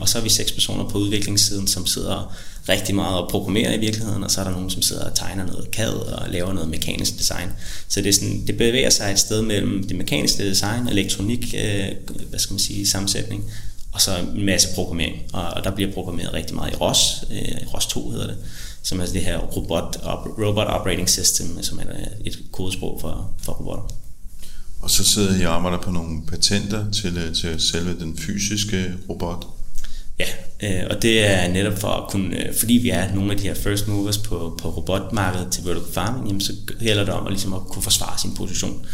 Og så er vi 6 personer på udviklingssiden, som sidder rigtig meget og programmerer i virkeligheden, og så er der nogen, som sidder og tegner noget CAD og laver noget mekanisk design. Så det bevæger sig et sted mellem det mekaniske design, elektronik, sammensætning, og så en masse programmering. Og der bliver programmeret rigtig meget i ROS, ROS2 hedder det, som er det her robot operating system, som er et kodesprog for robotter. Og så sidder I og arbejder på nogle patenter til selve den fysiske robot? Ja, og det er netop for at kunne, fordi vi er nogle af de her first movers på robotmarkedet til vertical farming, jamen, så gælder det om at, ligesom at kunne forsvare sin position.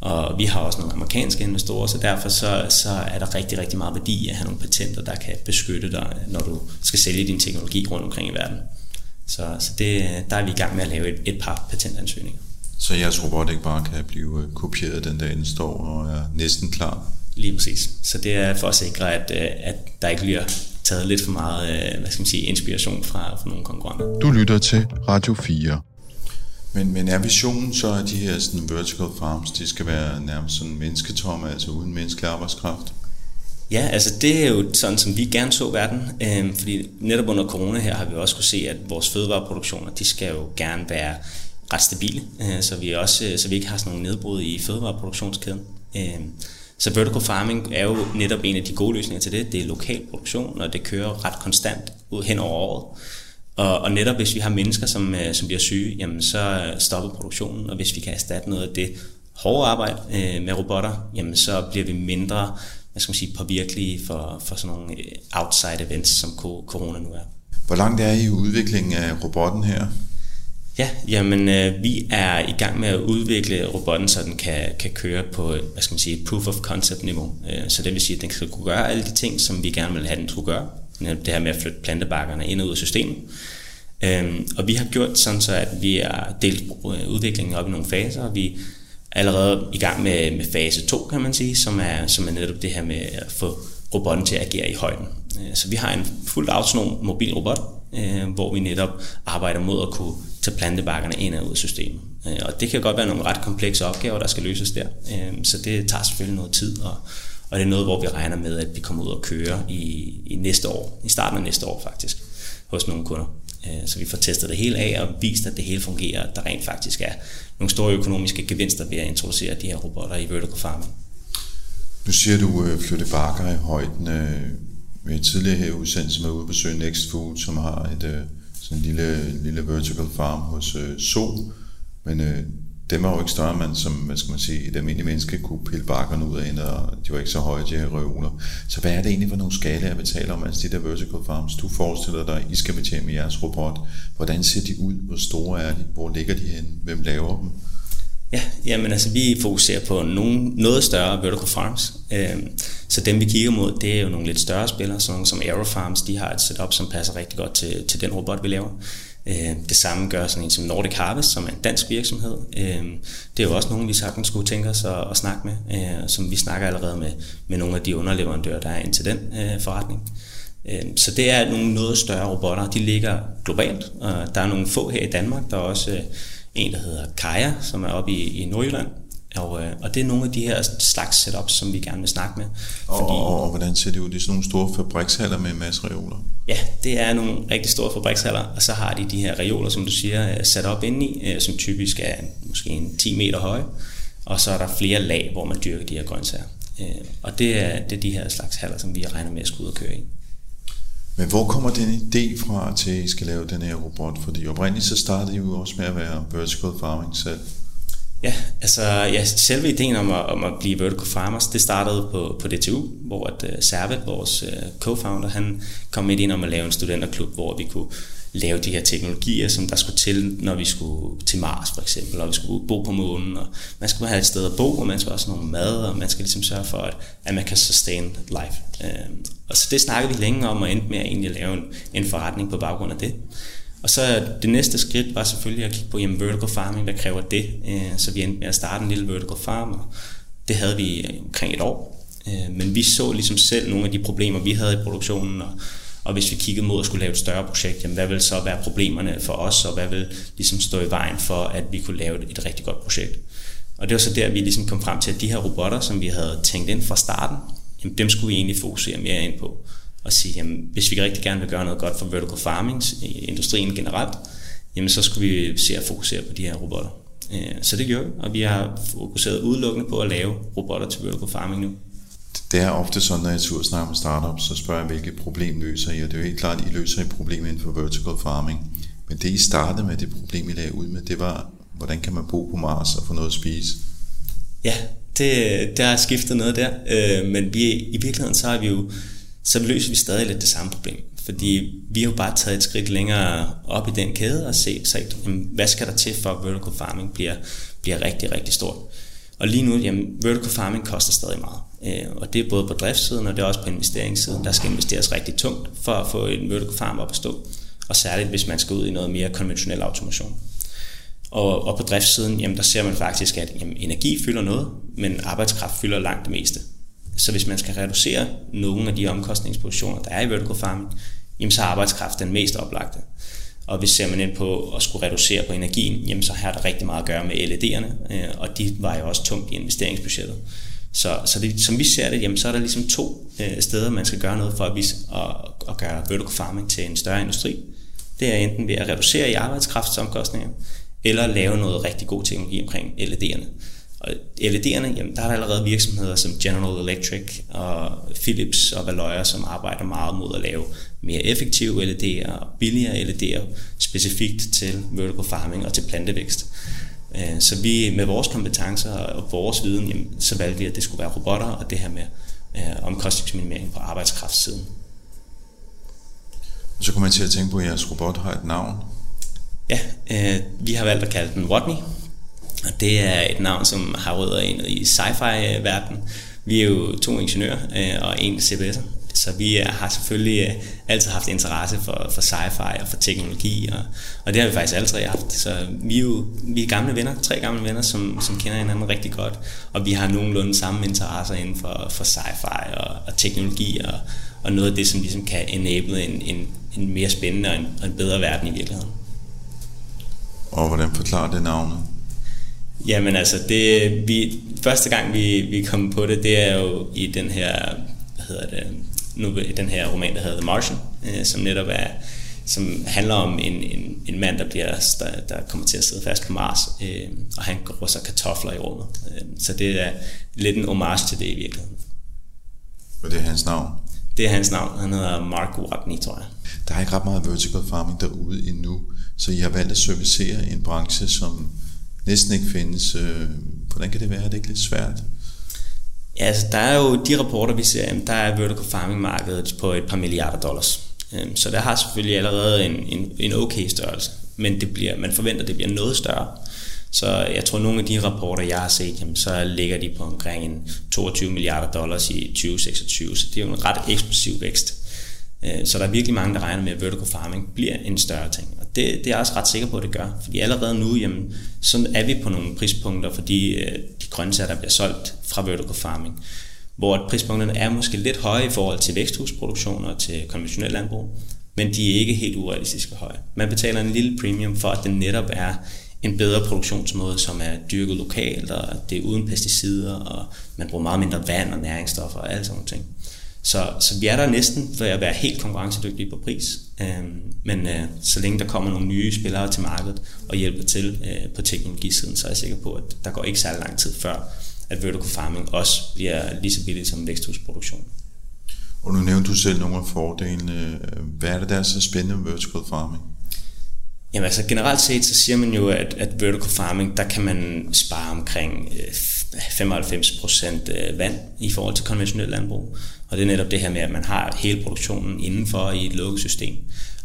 Og vi har også nogle amerikanske investorer, så derfor så er der rigtig, rigtig meget værdi i at have nogle patenter, der kan beskytte dig, når du skal sælge din teknologi rundt omkring i verden. Så der er vi i gang med at lave et par patentansøgninger. Så jeres robot ikke bare kan blive kopieret den dag, den står og er næsten klar? Lige præcis. Så det er for at sikre, at der ikke bliver taget lidt for meget inspiration fra nogle konkurrenter. Du lytter til Radio 4. Men er visionen så, at de her sådan, vertical farms, de skal være nærmest sådan mennesketomme, altså uden menneskelig arbejdskraft? Ja, altså det er jo sådan, som vi gerne så verden, fordi netop under corona her har vi også kunne se, at vores fødevareproduktioner, de skal jo gerne være ret stabile, så vi ikke har sådan nogle nedbrud i fødevareproduktionskæden. Så vertical farming er jo netop en af de gode løsninger til det. Det er lokal produktion, og det kører ret konstant ud hen over året. Og netop hvis vi har mennesker, som bliver syge, jamen så stopper produktionen, og hvis vi kan erstatte noget af det hårde arbejde med robotter, jamen så bliver vi mindre påvirkelige for sådan nogle outside events, som corona nu er. Hvor langt er I udviklingen af robotten her? Ja, jamen vi er i gang med at udvikle robotten, så den kan køre på, hvad skal man sige, proof of concept niveau. Så det vil sige, at den skal kunne gøre alle de ting, som vi gerne vil have, den skulle gøre. Det her med at flytte plantebakkerne ind og ud af systemet. Og vi har gjort sådan så, at vi har delt udviklingen op i nogle faser. Vi er allerede i gang med fase 2, kan man sige, som er netop det her med at få robotten til at agere i højden. Så vi har en fuldt autonom mobil robot, hvor vi netop arbejder mod at kunne tage plantebakkerne ind og ud af systemet. Og det kan godt være nogle ret komplekse opgaver, der skal løses der. Så det tager selvfølgelig noget tid, og det er noget, hvor vi regner med, at vi kommer ud og kører i næste år, i starten af næste år faktisk, hos nogle kunder. Så vi får testet det hele af og vist, at det hele fungerer, at der rent faktisk er nogle store økonomiske gevinster ved at introducere de her robotter i vertical farming. Nu siger du flytte bakker i højden. Vi har tidligere her i udsendelsen været ude at besøge Next Food, som har et sådan en lille vertical farm hos Zoo, men dem er jo ikke større, man som, hvad skal man sige, et almindeligt menneske kunne pille bakkerne ud af hende, og de var ikke så høje, de her reoler. Så hvad er det egentlig for nogle skalaer, vi taler om, altså de der vertical farms? Du forestiller dig, I skal betjene med jeres robot. Hvordan ser de ud? Hvor store er de? Hvor ligger de henne? Hvem laver dem? Ja, jamen altså vi fokuserer på noget større vertical farms. Så dem vi kigger mod, det er jo nogle lidt større spillere, sådan nogle som Aerofarms. De har et setup, som passer rigtig godt til den robot, vi laver. Det samme gør sådan en som Nordic Harvest, som er en dansk virksomhed. Det er jo også nogen, vi sagtens skulle tænke os at snakke med, som vi snakker allerede med nogle af de underleverandører, der er ind til den forretning. Så det er nogle noget større robotter. De ligger globalt, og der er nogle få her i Danmark. Der er også en, der hedder Kaja, som er oppe i Nordjylland. Og det er nogle af de her slags setups, som vi gerne vil snakke med. Og hvordan ser det ud? Det er sådan nogle store fabrikshaller med en masse reoler? Ja, det er nogle rigtig store fabrikshaller, og så har de her reoler, som du siger, sat op indeni, som typisk er måske en 10 meter høje. Og så er der flere lag, hvor man dyrker de her grøntsager. Og det er de her slags haller, som vi regner med at skulle ud og køre i. Men hvor kommer den idé fra til, at I skal lave den her robot? Fordi oprindeligt så startede I jo også med at være vertical farming selv. Ja, altså selve ideen om at blive vertical farmers, det startede på DTU, hvor Servet, vores co-founder, han kom med ind om at lave en studenterklub, hvor vi kunne lave de her teknologier, som der skulle til, når vi skulle til Mars for eksempel, og vi skulle bo på månen, og man skulle have et sted at bo, og man skulle også have noget mad, og man skal ligesom sørge for, at man kan sustain life. Og så det snakkede vi længe om, og endte med at egentlig lave en forretning på baggrund af det. Og så det næste skridt var selvfølgelig at kigge på, jamen, vertical farming, hvad kræver det? Så vi endte med at starte en lille vertical farm, og det havde vi omkring et år. Men vi så ligesom selv nogle af de problemer, vi havde i produktionen, og hvis vi kiggede mod at skulle lave et større projekt, jamen, hvad ville så være problemerne for os, og hvad ville ligesom stå i vejen for, at vi kunne lave et rigtig godt projekt? Og det var så der, vi ligesom kom frem til, at de her robotter, som vi havde tænkt ind fra starten, jamen, dem skulle vi egentlig fokusere mere ind på. Og sige, jamen, hvis vi rigtig gerne vil gøre noget godt for vertical farming, industrien generelt, jamen, så skulle vi se at fokusere på de her robotter. Så det gjorde vi, og vi har fokuseret udelukkende på at lave robotter til vertical farming nu. Det er ofte sådan, når jeg snakker med startups, så spørger jeg, hvilket problem løser I? Og det er jo helt klart, at I løser et problem inden for vertical farming. Men det I startede med, det problem I lagde ud med, det var, hvordan kan man bo på Mars og få noget at spise? Ja, der er skiftet noget der. Men i virkeligheden så har vi jo, så løser vi stadig lidt det samme problem. Fordi vi har jo bare taget et skridt længere op i den kæde og set, jamen, hvad skal der til for, at vertical farming bliver rigtig, rigtig stort. Og lige nu, jamen, vertical farming koster stadig meget. Og det er både på driftssiden, og det er også på investeringssiden. Der skal investeres rigtig tungt for at få en vertical farm op at stå. Og særligt, hvis man skal ud i noget mere konventionel automation. Og på driftssiden, jamen, der ser man faktisk, at jamen, energi fylder noget, men arbejdskraft fylder langt det meste. Så hvis man skal reducere nogle af de omkostningspositioner, der er i vertical farming, jamen så er arbejdskraft den mest oplagte. Og hvis ser man ind på at skulle reducere på energien, jamen så har der rigtig meget at gøre med LED'erne, og de var jo også tungt i investeringsbudgettet. Så det, som vi ser det, jamen så er der ligesom to steder, man skal gøre noget for at gøre vertical farming til en større industri. Det er enten ved at reducere i arbejdskraftsomkostninger, eller lave noget rigtig god teknologi omkring LED'erne. Og LED'erne, jamen, der er der allerede virksomheder som General Electric og Philips og Valoya, som arbejder meget mod at lave mere effektive LED'er og billigere LED'er specifikt til vertical farming og til plantevækst. Så vi med vores kompetencer og vores viden, jamen, så valgte vi, at det skulle være robotter og det her med omkostningsminimering på arbejdskraftssiden. Så kommer man til at tænke på, at jeres robot har et navn. Ja, vi har valgt at kalde den Rodney, og det er et navn, som har rødder ind i sci-fi-verdenen. Vi er jo to ingeniører og en CBS'er, så vi har selvfølgelig altid haft interesse for sci-fi og for teknologi, og det har vi faktisk altid haft. Så vi er gamle venner, tre gamle venner, som kender hinanden rigtig godt, og vi har nogenlunde samme interesser inden for sci-fi og teknologi og noget af det, som ligesom kan enable en mere spændende og en bedre verden i virkeligheden. Og hvordan forklarer det navnet? Jamen altså, første gang vi kom på det, det er jo i den her, den her roman, der hedder The Martian, som handler om en mand, der kommer til at sidde fast på Mars, og han går så kartofler i rummet. Så det er lidt en homage til det i virkeligheden. Og det er hans navn? Det er hans navn. Han hedder Mark Watney, tror jeg. Der er ikke ret meget vertical farming derude endnu, så I har valgt at servicere en branche, som næsten ikke findes. Hvordan kan det være? Er det ikke lidt svært? Ja, altså, der er jo de rapporter, vi ser, der er vertical farming-markedet på $2 milliarder. Så der har selvfølgelig allerede en okay størrelse, men man forventer, at det bliver noget større. Så jeg tror, nogle af de rapporter, jeg har set, jamen, så ligger de på omkring $22 milliarder i 2026, så det er jo en ret eksplosiv vækst. Så der er virkelig mange, der regner med, at vertical farming bliver en større ting. Og det er jeg også ret sikker på, at det gør. Fordi allerede nu, jamen, så er vi på nogle prispunkter for de grøntsager, der bliver solgt fra vertical farming. Hvor prispunkterne er måske lidt høje i forhold til væksthusproduktion og til konventionel landbrug, men de er ikke helt urealistiske høje. Man betaler en lille premium for, at det netop er en bedre produktionsmåde, som er dyrket lokalt, og det er uden pesticider, og man bruger meget mindre vand og næringsstoffer og alle sådan nogle ting. Så vi er der næsten for at være helt konkurrencedygtige på pris, men så længe der kommer nogle nye spillere til markedet og hjælper til på teknologisiden, så er jeg sikker på, at der går ikke særlig lang tid før, at vertical farming også bliver lige så billigt som væksthusproduktion. Og nu nævnte du selv nogle af fordelene. Hvad er det, der er så spændende med vertical farming? Jamen altså generelt set, så siger man jo, at vertical farming, der kan man spare omkring 95% vand i forhold til konventionel landbrug. Og det er netop det her med, at man har hele produktionen indenfor i et lukket system,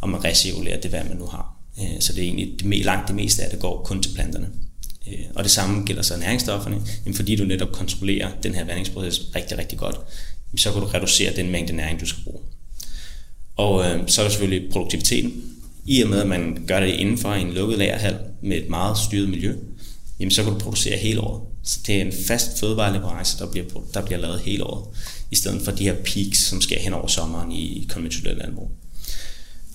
og man recirkulerer det vand, man nu har. Så det er egentlig langt det meste af det går kun til planterne. Og det samme gælder så næringsstofferne. Fordi du netop kontrollerer den her vandingsproces rigtig, rigtig godt, så kan du reducere den mængde næring, du skal bruge. Og så er der selvfølgelig produktiviteten. I og med, at man gør det indenfor i en lukket lagerhal med et meget styret miljø, jamen så kan du producere hele året. Så det er en fast fødevareleverance, der bliver lavet hele året, i stedet for de her peaks, som sker hen over sommeren i konventionel landbrug.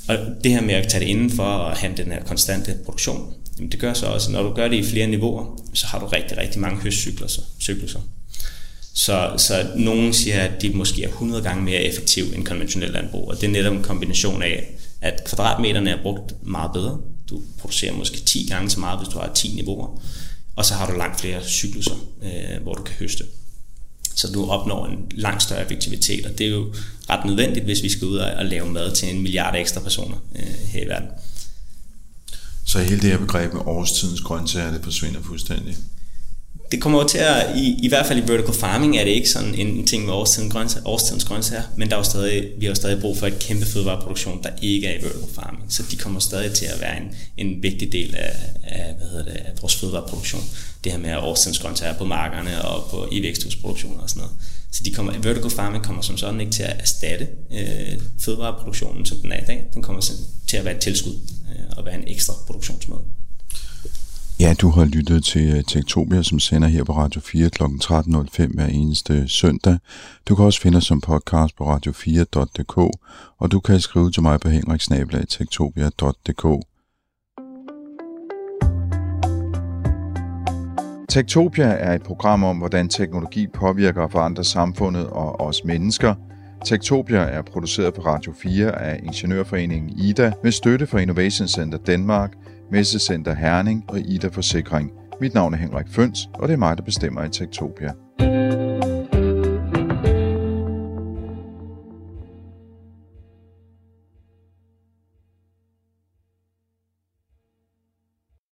Og det her med at tage det indenfor og have den her konstante produktion, jamen det gør så også, når du gør det i flere niveauer, så har du rigtig, rigtig mange høstcykluser. Så nogen siger, at de måske er 100 gange mere effektive end konventionel landbrug, og det er netop en kombination af, at kvadratmeterne er brugt meget bedre. Du producerer måske 10 gange så meget, hvis du har 10 niveauer. Og så har du langt flere cykluser, hvor du kan høste. Så du opnår en langt større effektivitet, og det er jo ret nødvendigt, hvis vi skal ud og lave mad til 1 milliard ekstra personer her i verden. Så hele det her begreb med årstidens grøntsager, det forsvinder fuldstændig? Det kommer jo til at, i hvert fald i vertical farming, er det ikke sådan en ting med årstidens grøntsager, men vi har jo stadig brug for et kæmpe fødevareproduktion, der ikke er i vertical farming. Så de kommer stadig til at være en vigtig del af vores fødevareproduktion. Det her med årstidens grøntsager på markerne og i væksthusproduktion og sådan noget. Så vertical farming kommer som sådan ikke til at erstatte fødevareproduktionen, som den er i dag. Den kommer til at være et tilskud og være en ekstra produktionsmåde. Ja, du har lyttet til Techtopia, som sender her på Radio 4 kl. 13.05 hver eneste søndag. Du kan også finde os som podcast på radio4.dk, og du kan skrive til mig på henrik@techtopia.dk. Techtopia er et program om, hvordan teknologi påvirker og forandrer samfundet og os mennesker. Techtopia er produceret på Radio 4 af Ingeniørforeningen IDA med støtte fra Innovation Center Danmark, Messecenter Herning og IDA Forsikring. Mit navn er Henrik Føns, og det er mig, der bestemmer i Techtopia.